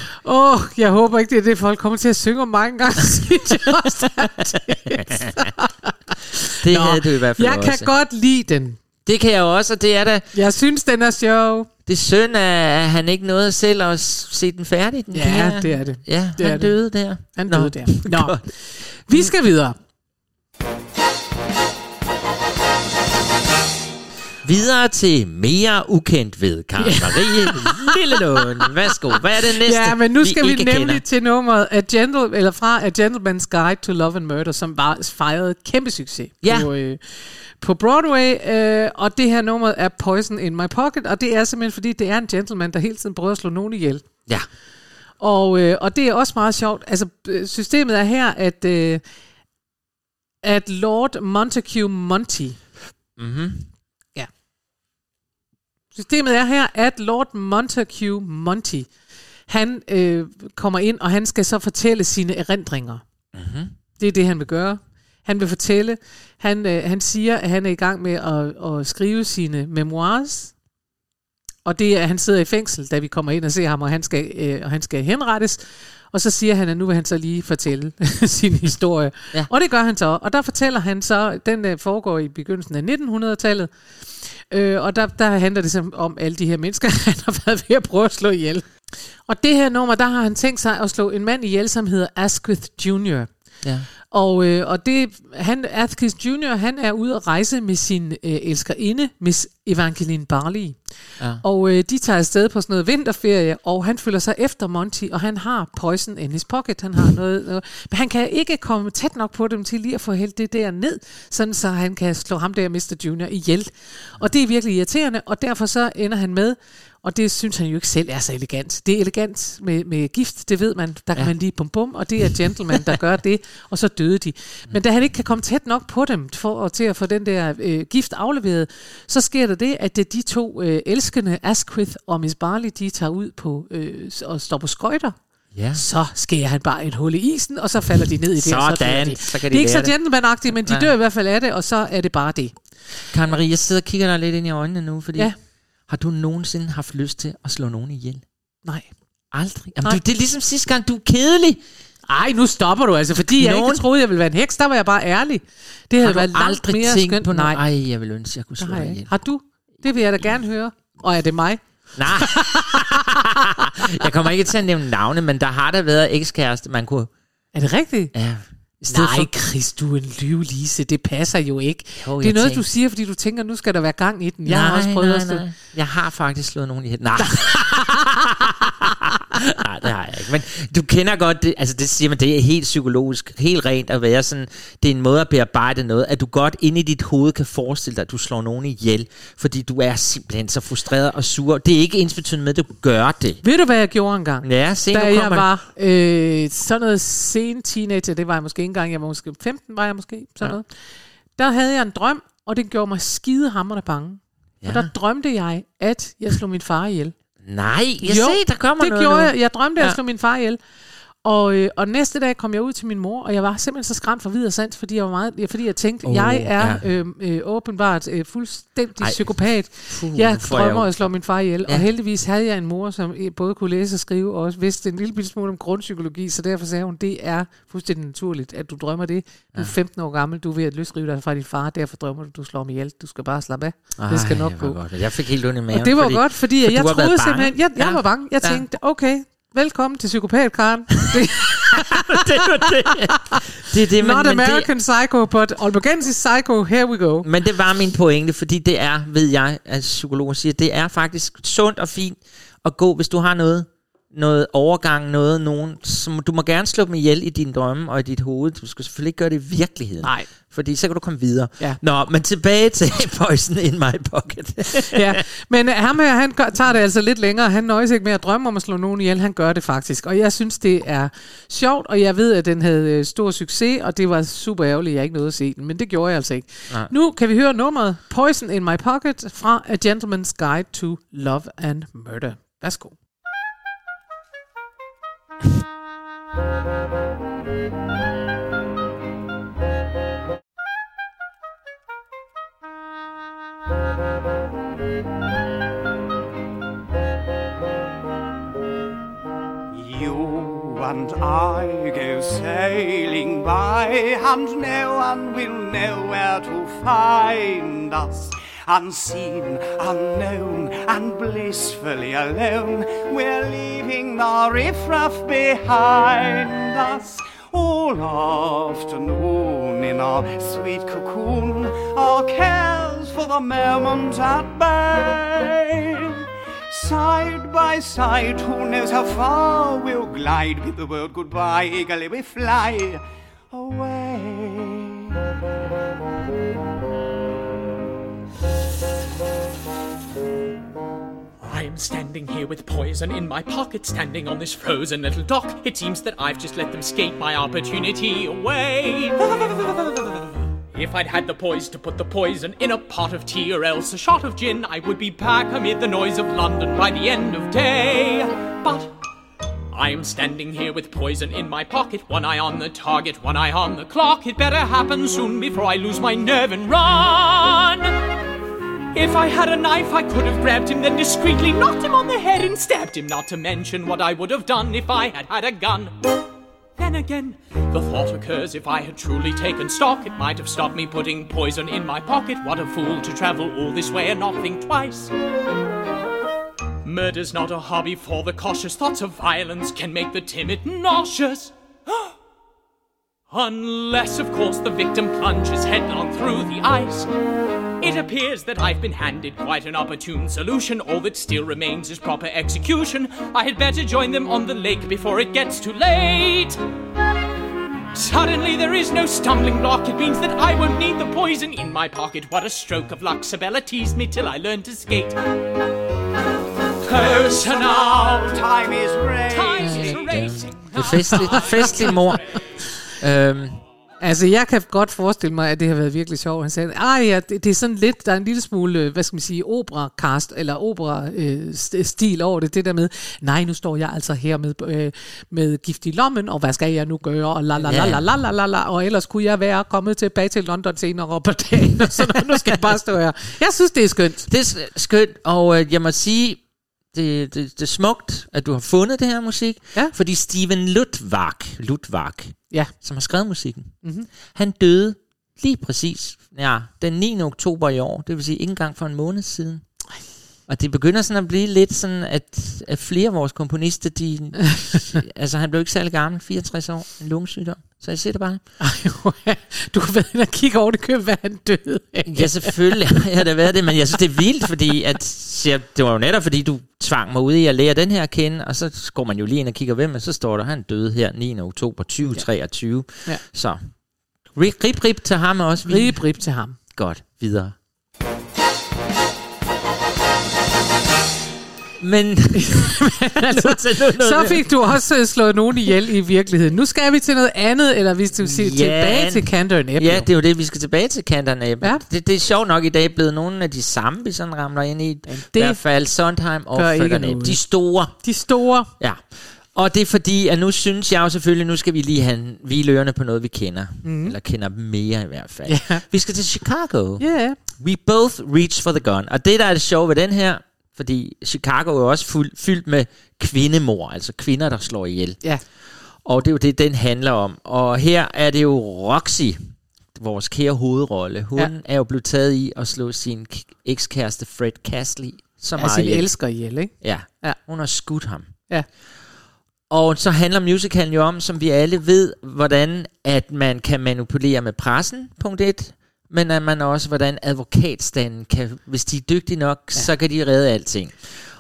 Jeg håber ikke, det er det, folk kommer til at synge om mange gange. Det havde du i hvert fald også. Jeg kan godt lide den. Det kan jeg også, og det er da... Jeg synes, den er sjov. Det er synd, at han ikke nåede selv at se den færdig. Den ja, det er det. Ja, det han er døde det. Der. Han døde der. Nå. Vi skal videre. Videre til mere ukendt ved Karen Marie Lillelund. Værsgo, hvad er det næste? Ja, men nu skal vi nemlig til nummeret fra A Gentleman's Guide to Love and Murder, som var fejrede kæmpe succes på Broadway. Og det her nummer er Poison in My Pocket, og det er simpelthen fordi, det er en gentleman, der hele tiden prøver at slå nogen ihjel. Ja. Og det er også meget sjovt. Altså, systemet er her, at Lord Montague Monty... Mm-hmm. Systemet er her, at Lord Montague Monty, han kommer ind, og han skal så fortælle sine erindringer. Mm-hmm. Det er det, han vil gøre. Han vil fortælle. Han siger, at han er i gang med at skrive sine memoirs. Og det er, at han sidder i fængsel, da vi kommer ind og ser ham, og han skal henrettes. Og så siger han, at nu vil han så lige fortælle sin historie. Ja. Og det gør han så. Og der fortæller han så, den foregår i begyndelsen af 1900-tallet. Og der handler det som om alle de her mennesker, han har været ved at prøve at slå ihjel. Og det her nummer, der har han tænkt sig at slå en mand ihjel, som hedder Asquith Jr. Ja. Og Asquith Jr., han er ude at rejse med sin elskerinde, Miss Evangeline Barley. Ja. Og de tager afsted på sådan noget vinterferie, og han følger sig efter Monty, og han har poison in his pocket, han har noget, men han kan ikke komme tæt nok på dem til lige at få hældt det der ned, sådan så han kan slå ham der, Mr. Junior, ihjel. Og det er virkelig irriterende, og derfor så ender han med Og det synes han jo ikke selv er så elegant. Det er elegant med gift, det ved man. Der kan man lige bum bum, og det er gentleman, der gør det. Og så døde de. Men da han ikke kan komme tæt nok på dem til at få den der gift afleveret, så sker der det, at de to elskende, Asquith og Miss Barley, de tager ud på og står på skøjter. Ja. Så skærer han bare et hul i isen, og så falder de ned i det. Sådan. Så kan de det er ikke så gentleman-agtigt, men de dør i hvert fald af det, og så er det bare det. Karen Marie, jeg sidder og kigger dig lidt ind i øjnene nu, fordi har du nogensinde haft lyst til at slå nogen ihjel? Nej. Aldrig? Jamen, nej. Det er ligesom sidste gang, du er kedelig. Ej, nu stopper du altså, fordi jeg ikke troede, jeg ville være en heks. Der var jeg bare ærlig. Det havde været langt mere skønt. På nej. Ej, jeg ville ønske, jeg kunne slå dig ihjel. Har du? Det vil jeg da gerne høre. Og er det mig? Nej. Jeg kommer ikke til at nævne navne, men der har der været ekskæreste, man kunne... Er det rigtigt? Ja. Nej, Chris, du er en lyvelise. Det passer jo ikke. Jo, det er noget, du siger, fordi du tænker, nu skal der være gang i den. Jeg har også prøvet at stå. Jeg har faktisk slået nogen i hænden. Nej, det har jeg ikke. Men du kender godt det. Altså det siger man, det er helt psykologisk, helt rent at være sådan. Det er en måde at bearbejde noget, at du godt inde i dit hoved kan forestille dig, at du slår nogen ihjel, fordi du er simpelthen så frustreret og sur. Det er ikke ensbetydende med, at du gør det. Ved du, hvad jeg gjorde engang? Ja, se, da jeg var sådan noget sen teenager, det var jeg måske ikke engang. Jeg var måske 15, var jeg måske sådan noget. Der havde jeg en drøm, og det gjorde mig skidehamrende bange. Ja. Og der drømte jeg, at jeg slog min far ihjel. Nej, der kommer det noget. Gjorde jeg. Jeg drømte, at jeg slog min far ihjel. Og næste dag kom jeg ud til min mor, og jeg var simpelthen så skræmt for videre sans, fordi jeg var meget, fordi jeg tænkte, jeg er åbenbart fuldstændig psykopat. Jeg drømmer at slå min far ihjel, og heldigvis havde jeg en mor, som både kunne læse og skrive, og også vidste en lille smule om grundpsykologi, så derfor sagde hun, det er fuldstændig naturligt, at du drømmer det. Du er 15 år gammel, du er ved at løsrive dig fra din far, derfor drømmer du, at du slår mig ihjel. Du skal bare slappe af. Det skal nok gå. Jeg fik helt ondt i maven. Og det var godt, fordi jeg troede simpelthen, jeg var bange. Jeg tænkte, okay. Velkommen til psykopat, Karen. Det var det. Not American Psycho, but Albergensis Psycho, here we go. Men det var min pointe, fordi det er, ved jeg, at psykologen siger, det er faktisk sundt og fint at gå, hvis du har noget overgang, nogen, som du må gerne slå dem ihjel i dine drømme og i dit hoved. Du skal selvfølgelig ikke gøre det i virkeligheden. Nej. Fordi så kan du komme videre. Ja. Nå, men tilbage til Poison in My Pocket. Ja, men ham her, han tager det altså lidt længere. Han nøjes ikke med at drømme om at slå nogen ihjel. Han gør det faktisk. Og jeg synes, det er sjovt, og jeg ved, at den havde stor succes, og det var super ærgerligt, jeg ikke nåede at se den. Men det gjorde jeg altså ikke. Nej. Nu kan vi høre nummeret Poison in My Pocket fra A Gentleman's Guide to Love and Murder. Værsgo. You and I go sailing by, and no one will know where to find us. Unseen, unknown, and blissfully alone, we're leaving the riffraff behind us. All afternoon in our sweet cocoon, our cares for the moment at bay. Side by side, who knows how far we'll glide. Bid the world goodbye, eagerly we fly away. I'm standing here with poison in my pocket, standing on this frozen little dock. It seems that I've just let them skate my opportunity away. If I'd had the poise to put the poison in a pot of tea or else a shot of gin, I would be back amid the noise of London by the end of day. But I'm standing here with poison in my pocket, one eye on the target, one eye on the clock. It better happen soon before I lose my nerve and run. If I had a knife, I could have grabbed him, then discreetly knocked him on the head and stabbed him, not to mention what I would have done if I had had a gun. Then again, the thought occurs, if I had truly taken stock, it might have stopped me putting poison in my pocket. What a fool to travel all this way and not think twice. Murder's not a hobby for the cautious. Thoughts of violence can make the timid nauseous. Unless, of course, the victim plunges headlong through the ice. It appears that I've been handed quite an opportune solution. All that still remains is proper execution. I had better join them on the lake before it gets too late. Suddenly there is no stumbling block. It means that I won't need the poison in my pocket. What a stroke of luck. Sabella teased me till I learned to skate. is now, time is racing. Det festlige mor. Altså, jeg kan godt forestille mig, at det har været virkelig sjovt. Han sagde, ja, det er sådan lidt, der er en lille smule, hvad skal man sige, opera-cast, eller opera-stil over det, det der med, nej, nu står jeg altså her med gift i lommen, og hvad skal jeg nu gøre, og la la la, og ellers kunne jeg være kommet tilbage til London senere på dagen, og sådan, nu skal jeg bare stå her. Jeg synes, det er skønt. Det er skønt, og jeg må sige, det er smukt, at du har fundet det her musik, ja. Fordi Steven Lutwak, ja, som har skrevet musikken, mm-hmm. han døde lige præcis den 9. oktober i år, det vil sige ikke engang for en måned siden. Og det begynder sådan at blive lidt sådan, at flere af vores komponister, de, altså han blev ikke særlig gammel, 64 år, en lungesygdom. Så jeg siger det bare. Ej, du har været inde og kigge over det køb, hvad han døde af. Ja, selvfølgelig har det været det, men jeg synes, det er vildt, fordi det var jo netop, fordi du tvang mig ud i at lære den her at kende, og så går man jo lige ind og kigger hvem, og så står der, han døde her 9. oktober 2023. Ja. Så rip til ham også. Rip til ham. Godt, videre. Men så fik du også slået nogen ihjel i virkeligheden. Nu skal vi til noget andet, eller vi skal tilbage til Kander and Ebb. Ja, det er jo det, vi skal tilbage til Kander and Ebb. Ja. Det er sjovt nok i dag blevet nogle af de samme, vi sådan ramler ind i. I hvert fald Sondheim og Fred Ebb. De store. Ja. Og det er fordi, at nu synes jeg jo selvfølgelig, nu skal vi lige have hvile ørerne på noget, vi kender. Mm. Eller kender mere i hvert fald. Ja. Vi skal til Chicago. Yeah. We both reach for the gun. Og det, der er det sjove ved den her, fordi Chicago er også fyldt med kvindemor, altså kvinder, der slår ihjel. Ja. Og det er jo det, den handler om. Og her er det jo Roxy, vores kære hovedrolle. Hun er jo blevet taget i at slå sin ekskæreste Fred Castley så meget ihjel. Altså, vi elsker ihjel, ikke? Ja, hun har skudt ham. Ja. Og så handler musicalen jo om, som vi alle ved, hvordan at man kan manipulere med pressen, punkt 1. Men at man også, hvordan advokatstanden kan, hvis de er dygtige nok, så kan de redde alting.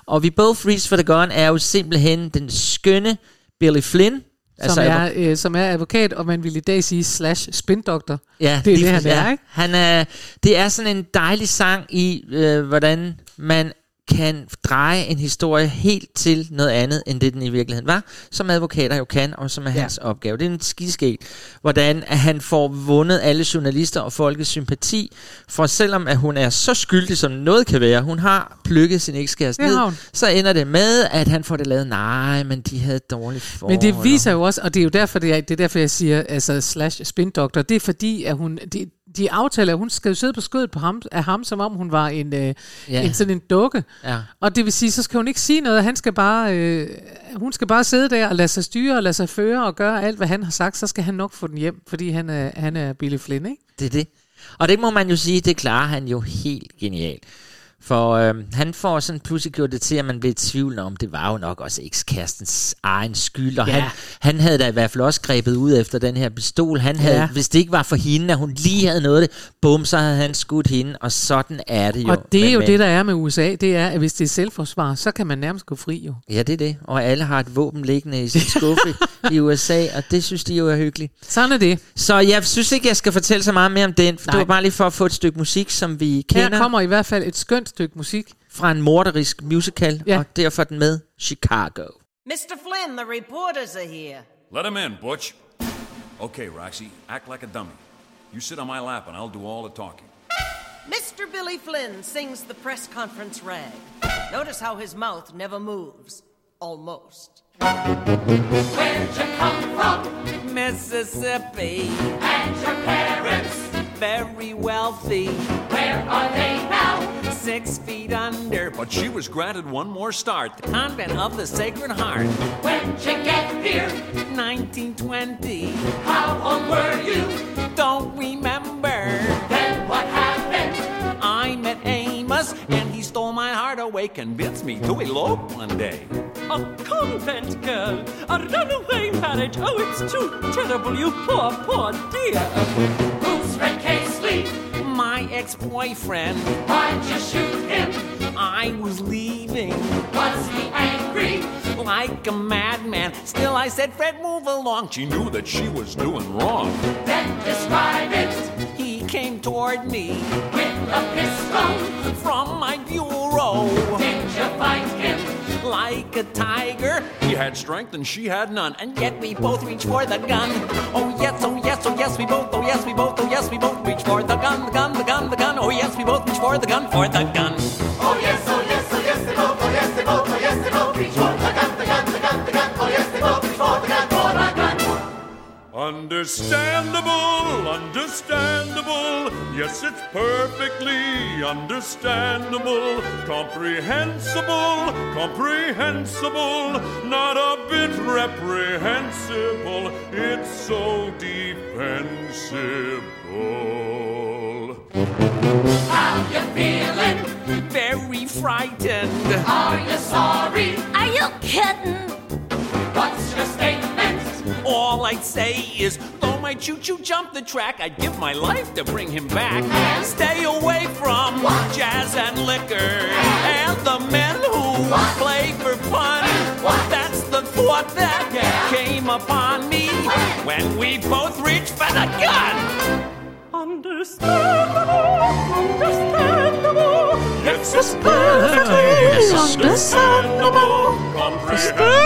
Og We Both Reach for the Gun er jo simpelthen den skønne Billy Flynn. Som er advokat, og man vil i dag sige /spindoktor. Ja, det er det, han er, ikke? Det er sådan en dejlig sang i, hvordan man kan dreje en historie helt til noget andet, end det den i virkeligheden var, som advokater jo kan, og som er hans opgave. Det er en skidskæg, hvordan at han får vundet alle journalister og folkets sympati, for selvom at hun er så skyldig, som noget kan være, hun har plukket sin ekskæreste ned, så ender det med, at han får det lavet, nej, men de havde dårligt forhold. Men det viser jo også, og det er jo derfor, jeg siger, altså /spindoktor, det er fordi, at hun... De aftaler, hun skal jo sidde på skødet af ham, som om hun var en sådan en dukke. Ja. Og det vil sige, så skal hun ikke sige noget. Han skal bare, hun skal bare sidde der og lade sig styre og lade sig føre og gøre alt, hvad han har sagt. Så skal han nok få den hjem, fordi han er Billy Flynn, ikke? Det er det. Og det må man jo sige, det klarer han jo helt genialt. For han får sådan pludselig gjort det til, at man blev i tvivl om, det var jo nok også ekskærestens egen skyld. Og han havde da i hvert fald også grebet ud efter den her pistol. Han havde, hvis det ikke var for hende, at hun lige havde noget det, bum, så havde han skudt hende, og sådan er det jo. Og det er jo det, der er med USA, det er, at hvis det er selvforsvar, så kan man nærmest gå fri jo. Ja, det er det. Og alle har et våben liggende i sin skuffe i USA, og det synes de jo er hyggeligt. Sådan er det. Så jeg synes ikke, jeg skal fortælle så meget mere om den, for det var bare lige for at få et stykke musik, som vi kender. Her kommer i hvert fald et skønt stykke musik fra en morderisk musical, og derfor den med Chicago. Mr. Flynn, the reporters are here. Let him in, Butch. Okay, Roxy, act like a dummy. You sit on my lap and I'll do all the talking. Mr. Billy Flynn sings the press conference rag. Notice how his mouth never moves. Almost. Where'd you come from? Mississippi. And your parents? Very wealthy. Where are they now? 6 feet under. But she was granted one more start. The Convent of the Sacred Heart. When'd you get here? 1920. How old were you? Don't remember. Then what happened? I met Amos, and he stole my heart away. Convinced me to elope one day. A convent girl. A runaway marriage. Oh, it's too terrible, you poor, poor dear. Who's Fred Casely? My ex-boyfriend. Why'd you shoot him? I was leaving. Was he angry? Like a madman. Still I said, Fred, move along. She knew that she was doing wrong. Then describe it. He came toward me. With a pistol. From my bureau. Did you fight him? Like like a tiger. He had strength and she had none, and yet we both reached for the gun. Oh yes, oh yes, oh yes, we both. Oh yes, we both. Oh yes, we both reached for the gun, the gun, the gun, the gun. Oh yes, we both reached for the gun, for the gun. Oh yes, oh yes, oh yes, they both. Oh yes, they both. Oh yes, they both reached for the gun, the gun, the gun, the gun. Oh yes, they both reached for the gun, for the gun. Understandable, understandable. Yes, it's perfectly understandable. Comprehensible, comprehensible. Not a bit reprehensible. It's so defensible. How you feeling? Very frightened. Are you sorry? Are you kidding? What's your statement? All I'd say is, though my choo-choo jumped the track, I'd give my life to bring him back. And stay away from what? Jazz and liquor. And the men who what? Play for fun. That's the thought that came upon me when we both reached for the gun. Understandable, understandable. Yes, it's perfectly understandable. Comprehensible.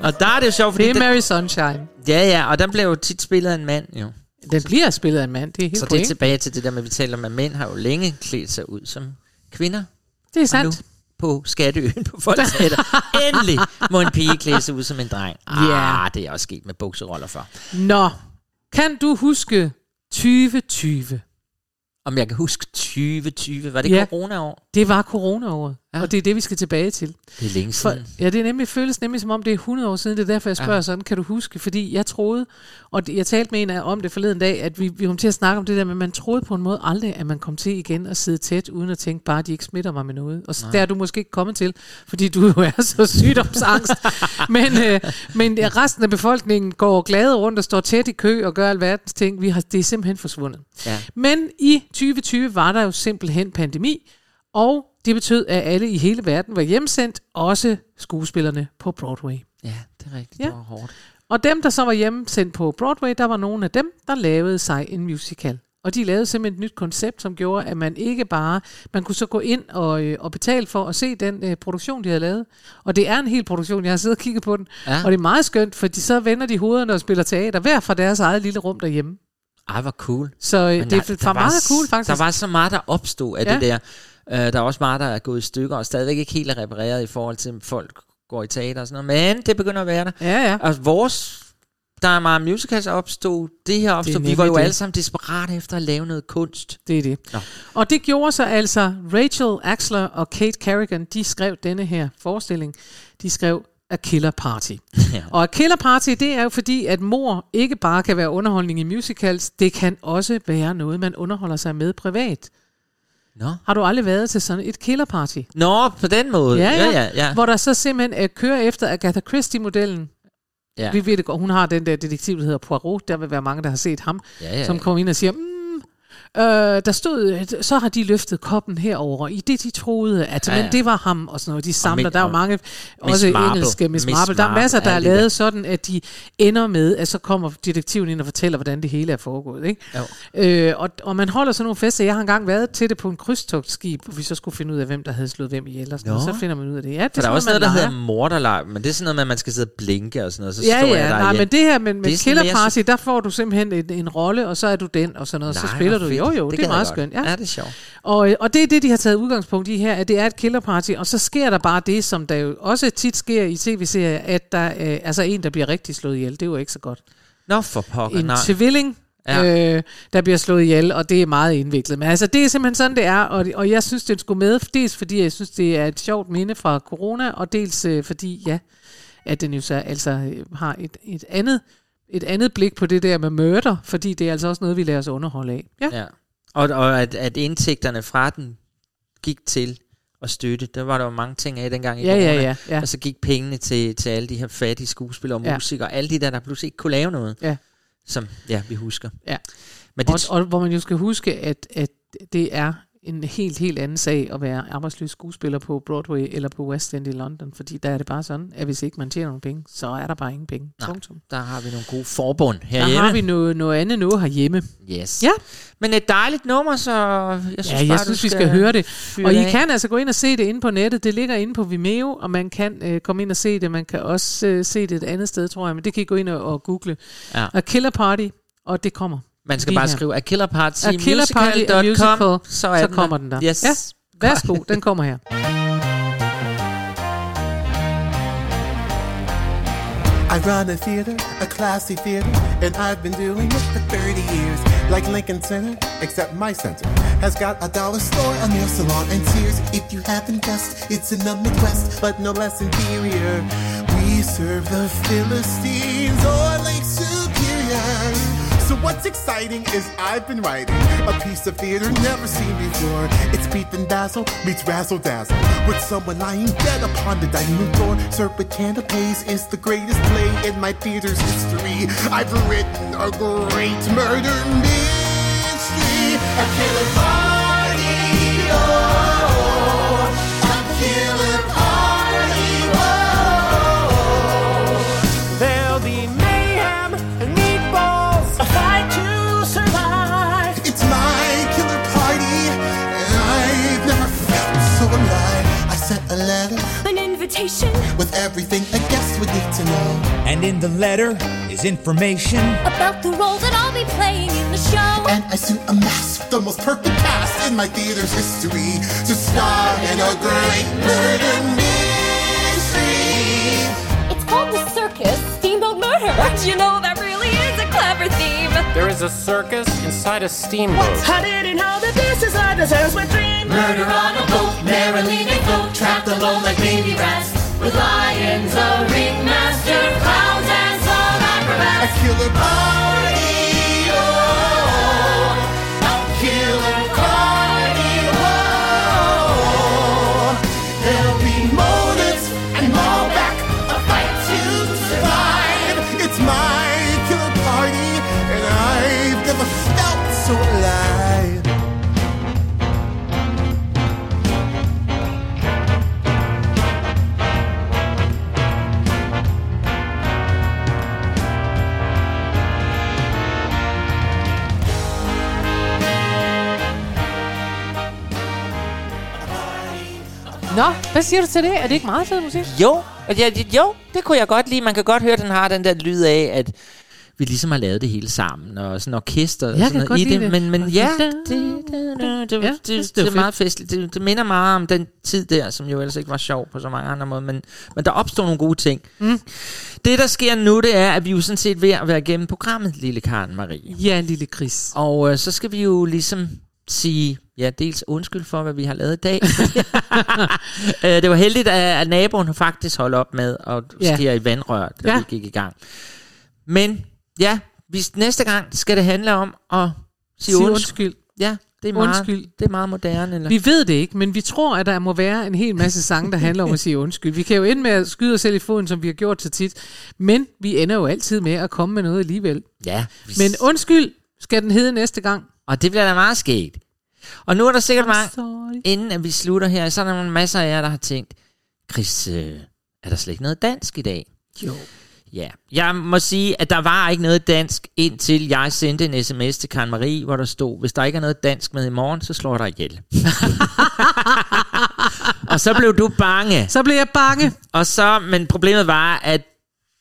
Og der er det jo sjovt, fordi... Det er Mary Sunshine. Ja, ja, og den bliver jo tit spillet af en mand, jo. Den bliver spillet af en mand, det er helt så point. Det er tilbage til det der med, vi taler om, at mænd har jo længe klædt sig ud som kvinder. Det er sandt. På Skatteøen på Folketeater. Endelig må en pige klæde sig ud som en dreng. Ja, yeah. Det er også sket med bukseroller før. Nå, kan du huske 2020? Om jeg kan huske 2020, var det coronaår? Det var coronaåret, og det er det, vi skal tilbage til. Det er længe siden. For, ja, det er nemlig, føles nemlig som om, det er 100 år siden, det er derfor, jeg spørger sådan, kan du huske? Fordi jeg troede, og jeg talte med en af om det forleden dag, at vi kom til at snakke om det der, men man troede på en måde aldrig, at man kom til igen og sidde tæt, uden at tænke bare, at de ikke smitter mig med noget. Og der er du måske ikke kommet til, fordi du jo er så sygdomsangst. men resten af befolkningen går glade rundt og står tæt i kø og gør alverdens ting. Det er simpelthen forsvundet. Ja. Men i 2020 var der jo simpelthen pandemi, og det betød, at alle i hele verden var hjemsendt, også skuespillerne på Broadway. Ja, det er rigtigt. Ja. Det var hårdt. Og dem, der så var hjemsendt på Broadway, der var nogle af dem, der lavede sig en musical. Og de lavede simpelthen et nyt koncept, som gjorde, at man ikke bare... Man kunne så gå ind og betale for at se den produktion, de havde lavet. Og det er en hel produktion, jeg har siddet og kigget på den. Ja. Og det er meget skønt, for så vender de hovederne og spiller teater, hver fra deres eget lille rum derhjemme. Ej, hvor cool. Så det var meget cool, faktisk. Der var så meget, der opstod af det der... Der er også meget, der er gået i stykker, og stadigvæk ikke helt er repareret i forhold til, at folk går i teater og sådan noget. Men det begynder at være der. Ja, ja. Og der er meget musicals opstod, det her opstod. Vi var jo alle sammen desperate efter at lave noget kunst. Det er det. Nå. Og det gjorde så altså Rachel Axler og Kate Carrigan, de skrev denne her forestilling. De skrev A Killer Party. Ja. Og A Killer Party, det er jo fordi, at mor ikke bare kan være underholdning i musicals, det kan også være noget, man underholder sig med privat. No. Har du aldrig været til sådan et killerparty? Nå, på den måde. Ja, ja. Ja. Hvor der så simpelthen kører efter Agatha Christie-modellen. Ja. Vi ved det godt, hun har den der detektiv, der hedder Poirot. Der vil være mange, der har set ham, som kommer ind og siger, der stod, så har de løftet koppen herover i det, de troede, at men det var ham og sådan noget. De samler, der er jo mange, også engelske Miss Marple. Der er masser, der er lavet der. Sådan, at de ender med, at så kommer detektiven ind og fortæller, hvordan det hele er foregået. Ikke? Og man holder sådan nogle fester. Jeg har engang været til det på en krydstogtskib, hvor vi så skulle finde ud af, hvem der havde slået hvem ihjel. Og så finder man ud af det. Ja, det er der er også noget, der hedder morderlej, men det er sådan noget med, at man skal sidde og blinke og sådan noget. Så men det her med killerparty, der får du simpelthen en rolle, og så er du den og sådan noget, så spiller du. Jo, det er meget skønt. Ja. Ja, det er sjovt. Og det er det, de har taget udgangspunkt i her, at det er et killerparty, og så sker der bare det, som der jo også tit sker i tv-serier, at der er altså en, der bliver rigtig slået ihjel. Det er jo ikke så godt. Nå for pokker, nej. En tvilling, der bliver slået ihjel, og det er meget indviklet. Men altså, det er simpelthen sådan, det er, og jeg synes, det skulle med, dels fordi jeg synes, det er et sjovt minde fra corona, og dels fordi, at den jo så altså har et andet blik på det der med murder, fordi det er altså også noget, vi lader os underholde af. Ja. Og at indtægterne fra den gik til at støtte. Der var der jo mange ting af dengang i corona. Ja. Og så gik pengene til alle de her fattige skuespillere og musikere, og alle de der pludselig ikke kunne lave noget, som vi husker. Ja. Men og hvor man jo skal huske, at det er en helt anden sag at være arbejdsløs skuespiller på Broadway eller på West End i London, fordi der er det bare sådan, at hvis ikke man tjener nogle penge, så er der bare ingen penge. Nej, der har vi nogle gode forbund herhjemme. Der har vi noget andet noget herhjemme. Yes. Ja. Men et dejligt nummer, så jeg synes vi skal høre det. Og I kan altså gå ind og se det inde på nettet. Det ligger inde på Vimeo, og man kan komme ind og se det. Man kan også se det et andet sted, tror jeg, men det kan I gå ind og google. Ja. A Killer Party, og det kommer. Man skal bare skrive A Killer Party musical.com, så kommer den der. Yes. Ja, værsgo, den kommer her. I run a theater, a classy theater, and I've been doing it for 30 years. Like Lincoln Center, except my center has got a dollar store, a nail salon, and Sears. If you haven't guessed, it's in the Midwest, but no less inferior. We serve the Philistines or Lake Superior. So what's exciting is I've been writing a piece of theater never seen before. It's beef and basil meets razzle-dazzle, with someone lying dead upon the dining room floor. Serpent Canapes is the greatest play in my theater's history. I've written a great murder mystery. A killer party, oh, a killer party, oh. There'll be mayhem and meatballs. A letter, an invitation, with everything a guest would need to know. And in the letter is information about the role that I'll be playing in the show. And I soon amassed the most perfect cast in my theater's history to star in a great murder mystery. It's called The Circus Steamboat Murder. You know, that really is a clever theme. There is a circus inside a steamboat. I didn't know that this is life, this is my dream. Murder on a boat, merrily they float, trapped alone like baby rats, with lions, a ringmaster, clowns, and some acrobats. A killer party, oh, a killer party, oh. There'll be motives and more back, a fight to survive. It's my killer party, and I've never felt so alive. Nå, hvad siger du til det? Er det ikke meget fed musik? Jo, det kunne jeg godt lide. Man kan godt høre, at den har den der lyd af, at vi ligesom har lavet det hele sammen, og sådan orkester og sådan noget i det. Men ja, det er meget festligt. Det minder meget om den tid der, som jo ellers ikke var sjov på så mange andre måder, men der opstod nogle gode ting. Mm. Det, der sker nu, det er, at vi jo sådan set ved at være igennem programmet, lille Karen Marie. Ja, lille Chris. Og så skal vi jo ligesom sige, ja, dels undskyld for, hvad vi har lavet i dag. Det var heldigt, at naboen faktisk holdt op med at skære i vandrør, da vi gik i gang. Men ja, næste gang skal det handle om at sige undskyld. Ja, det er meget moderne. Eller? Vi ved det ikke, men vi tror, at der må være en hel masse sange, der handler om at sige undskyld. Vi kan jo ende med at skyde os selv i foden, som vi har gjort så tit. Men vi ender jo altid med at komme med noget alligevel. Ja. Men undskyld skal den hedde næste gang. Og det bliver da meget skægt. Og nu er der sikkert mange, inden at vi slutter her, så er der masser af jer, der har tænkt, Chris, er der slet ikke noget dansk i dag? Jo. Ja, jeg må sige, at der var ikke noget dansk, indtil jeg sendte en sms til Karen Marie, hvor der stod, hvis der ikke er noget dansk med i morgen, så slår jeg dig ihjel. Og så blev du bange. Så blev jeg bange. Men problemet var, at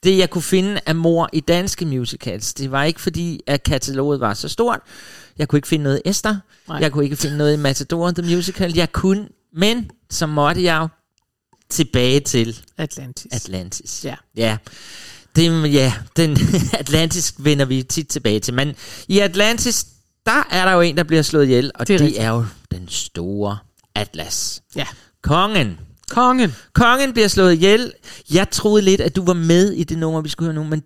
det, jeg kunne finde af mor i danske musicals, det var ikke fordi, at kataloget var så stort. Jeg kunne ikke finde noget Esther. Nej. Jeg kunne ikke finde noget i Matador The Musical. Men så måtte jeg jo tilbage til Atlantis. Ja. Den Atlantis vender vi tit tilbage til. Men i Atlantis, der er der jo en, der bliver slået ihjel. Og det er jo den store Atlas. Ja. Kongen bliver slået ihjel. Jeg troede lidt, at du var med i det nummer, vi skulle høre nu, men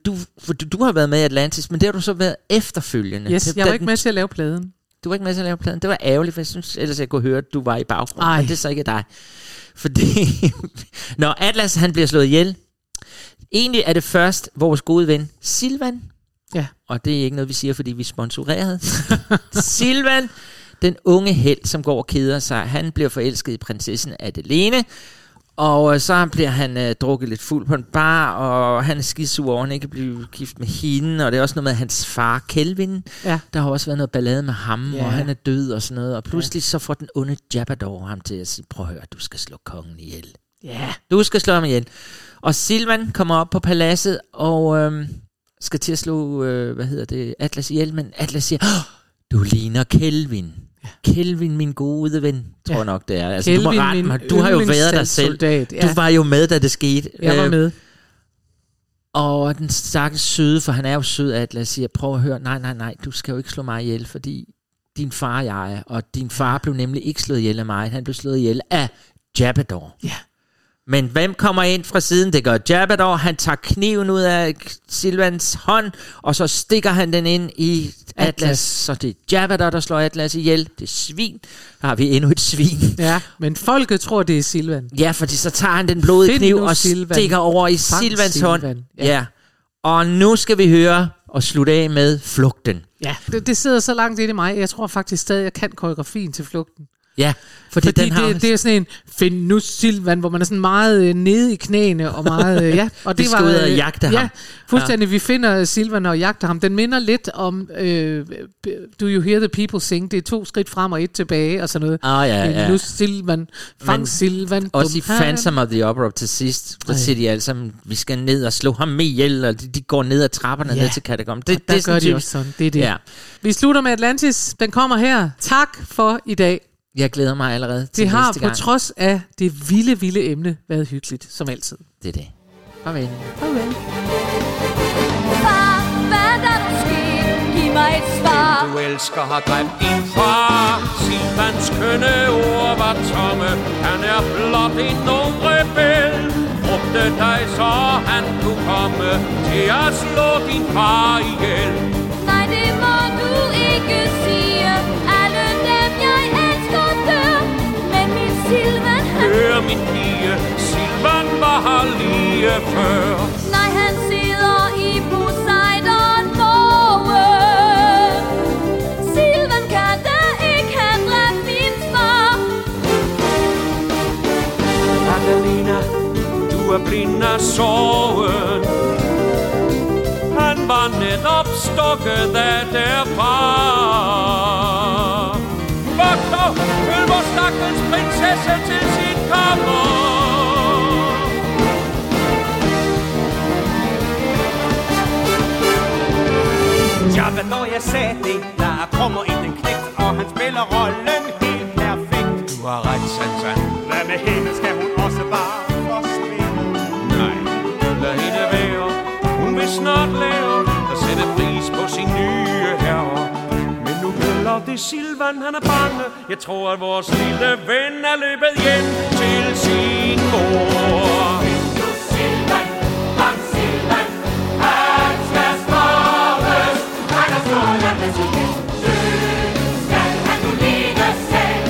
du har været med i Atlantis, men det har du så været efterfølgende. Yes, jeg var ikke med til at lave pladen. Du var ikke med til at lave pladen. Det var ærgerligt, for jeg synes ellers, jeg kunne høre, at du var i baggrunden, men det er så ikke dig. Når Atlas, han bliver slået ihjel, egentlig er det først vores gode ven, Silvan. Ja. Og det er ikke noget, vi siger, fordi vi sponsorerede. Silvan, Den unge helt, som går og keder sig, han bliver forelsket i prinsessen Adeline, og så bliver han drukket lidt fuld på en bar, og han er skidesur over, han ikke bliver gift med hende, og det er også noget med hans far, Kelvin. Ja. Der har også været noget ballade med ham, og han er død og sådan noget, og pludselig så får den onde Jabador ham til at sige, prøv at høre, du skal slå kongen ihjel. Ja, du skal slå ham ihjel. Og Silvan kommer op på paladset, og skal til at slå, Atlas ihjel, men Atlas siger, du ligner Kelvin. Kelvin, min gode ven, tror jeg nok, det er. Altså, Kelvin, du må rette mig. Du har jo været der selv. Soldat, ja. Du var jo med, da det skete. Jeg var med. Og den stakkels søde, for han er jo sød, Atlas siger, prøv at høre, nej, du skal jo ikke slå mig ihjel, fordi din far og jeg, og din far blev nemlig ikke slået ihjel af mig, han blev slået ihjel af Jabador. Ja. Men hvem kommer ind fra siden? Det gør Jabador. Han tager kniven ud af Silvans hånd, og så stikker han den ind i Atlas. Så det er Jabador, der slår Atlas ihjel. Det er svin. Der har vi endnu et svin. Ja, men folket tror, det er Silvan. Ja, fordi så tager han den blodige kniv og Silvan. Stikker over i Silvans hånd. Ja. Og nu skal vi høre og slutte af med flugten. Ja, det sidder så langt inde i mig. Jeg tror faktisk stadig, jeg kan koreografien til flugten. Ja, fordi den har... det er sådan en find nu Silvan, hvor man er sådan meget nede i knæene og meget og det var ud og jagte ham. Ja, fuldstændig. Ja. Vi finder Silvan og jagter ham. Den minder lidt om Do You Hear the People Sing? Det er 2 skridt frem og 1 tilbage og sådan noget. Nu Silvan, fang Silvan. Også i Phantom of the Opera til sidst, der siger de alle sammen, vi skal ned og slå ham med ihjel, og de går ned ad trapperne ned til katakomben. Det gør de også sådan. Det er det. Ja. Vi slutter med Atlantis. Den kommer her. Tak for i dag. Jeg glæder mig allerede til næste gang. Det har på trods af det vilde emne været hyggeligt, som altid. Det er det. Farvel. Farvel. Far, hvad der nu sker? Giv mig et svar. Den, du elsker, har dræbt din far. Silvans kønne ord var tomme. Han er blot en ung rebel. Brugte dig, så han kunne komme til at slå din far ihjel. Nej, det må du ikke sige. Alle dem, jeg elsker dør. Men min Silvan, han... Hør min pige, Silvan var her lige før. Nej, han sidder i Poseidon-borgen. Silvan kan da ikke have dræbt min far. Adelina, du er blind af sorgen. Var netop stukket af der far. Vogt og følg vores stakkels prinsesse til sit kammer. Ja, hvad når jeg sagde det? Der er krummer i den knægt, og han spiller rollen helt perfekt. Du har ret, Sansa. Hvad med hende, skal hun også bare forsvinde? Nej, lad hende være. Hun vil snart lave. Sætte pris på sin nye herre. Men nu gælder det Silvan, han er bange. Jeg tror, at vores lille ven er løbet hjem til sin mor. Find nu Silvan, fang Silvan. Han skal straffes. Han er strålet af præsident. Døden skal han nu lide selv.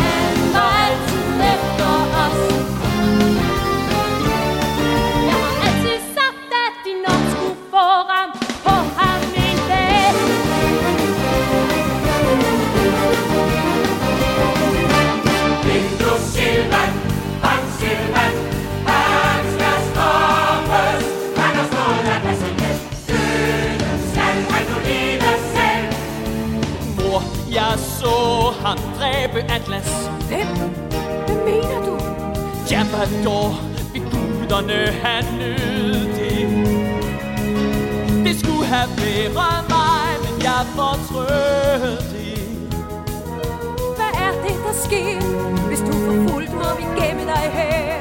Han var altid efter os. Jeg har altid sagt, at de nok skulle få. Så han dræbe Atlas. Hvem? Hvad mener du? Jabador, ved guderne han nød det. Det skulle have været mig, men jeg fortrød det. Hvad er det, der sker? Hvis du forfulgt, må vi gemme dig her.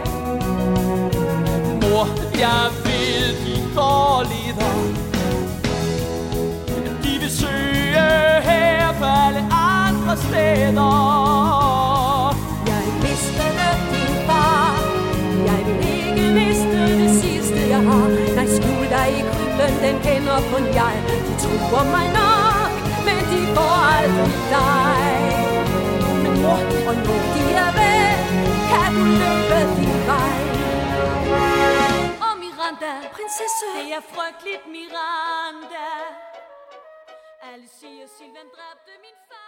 Mor, jeg ved de forlider. De vil søge her for alle andre steder. Jeg mistede din far. Jeg vil ikke miste det sidste jeg har. Nej, skulle der ikke løn, den ender kun jeg. De tror mig nok, men de får aldrig dig. Men mor, og nu de er væk, kan du løbe din vej. Og Miranda, prinsesse, det er frygteligt Miranda. Alle siger, Silvan dræbte min far.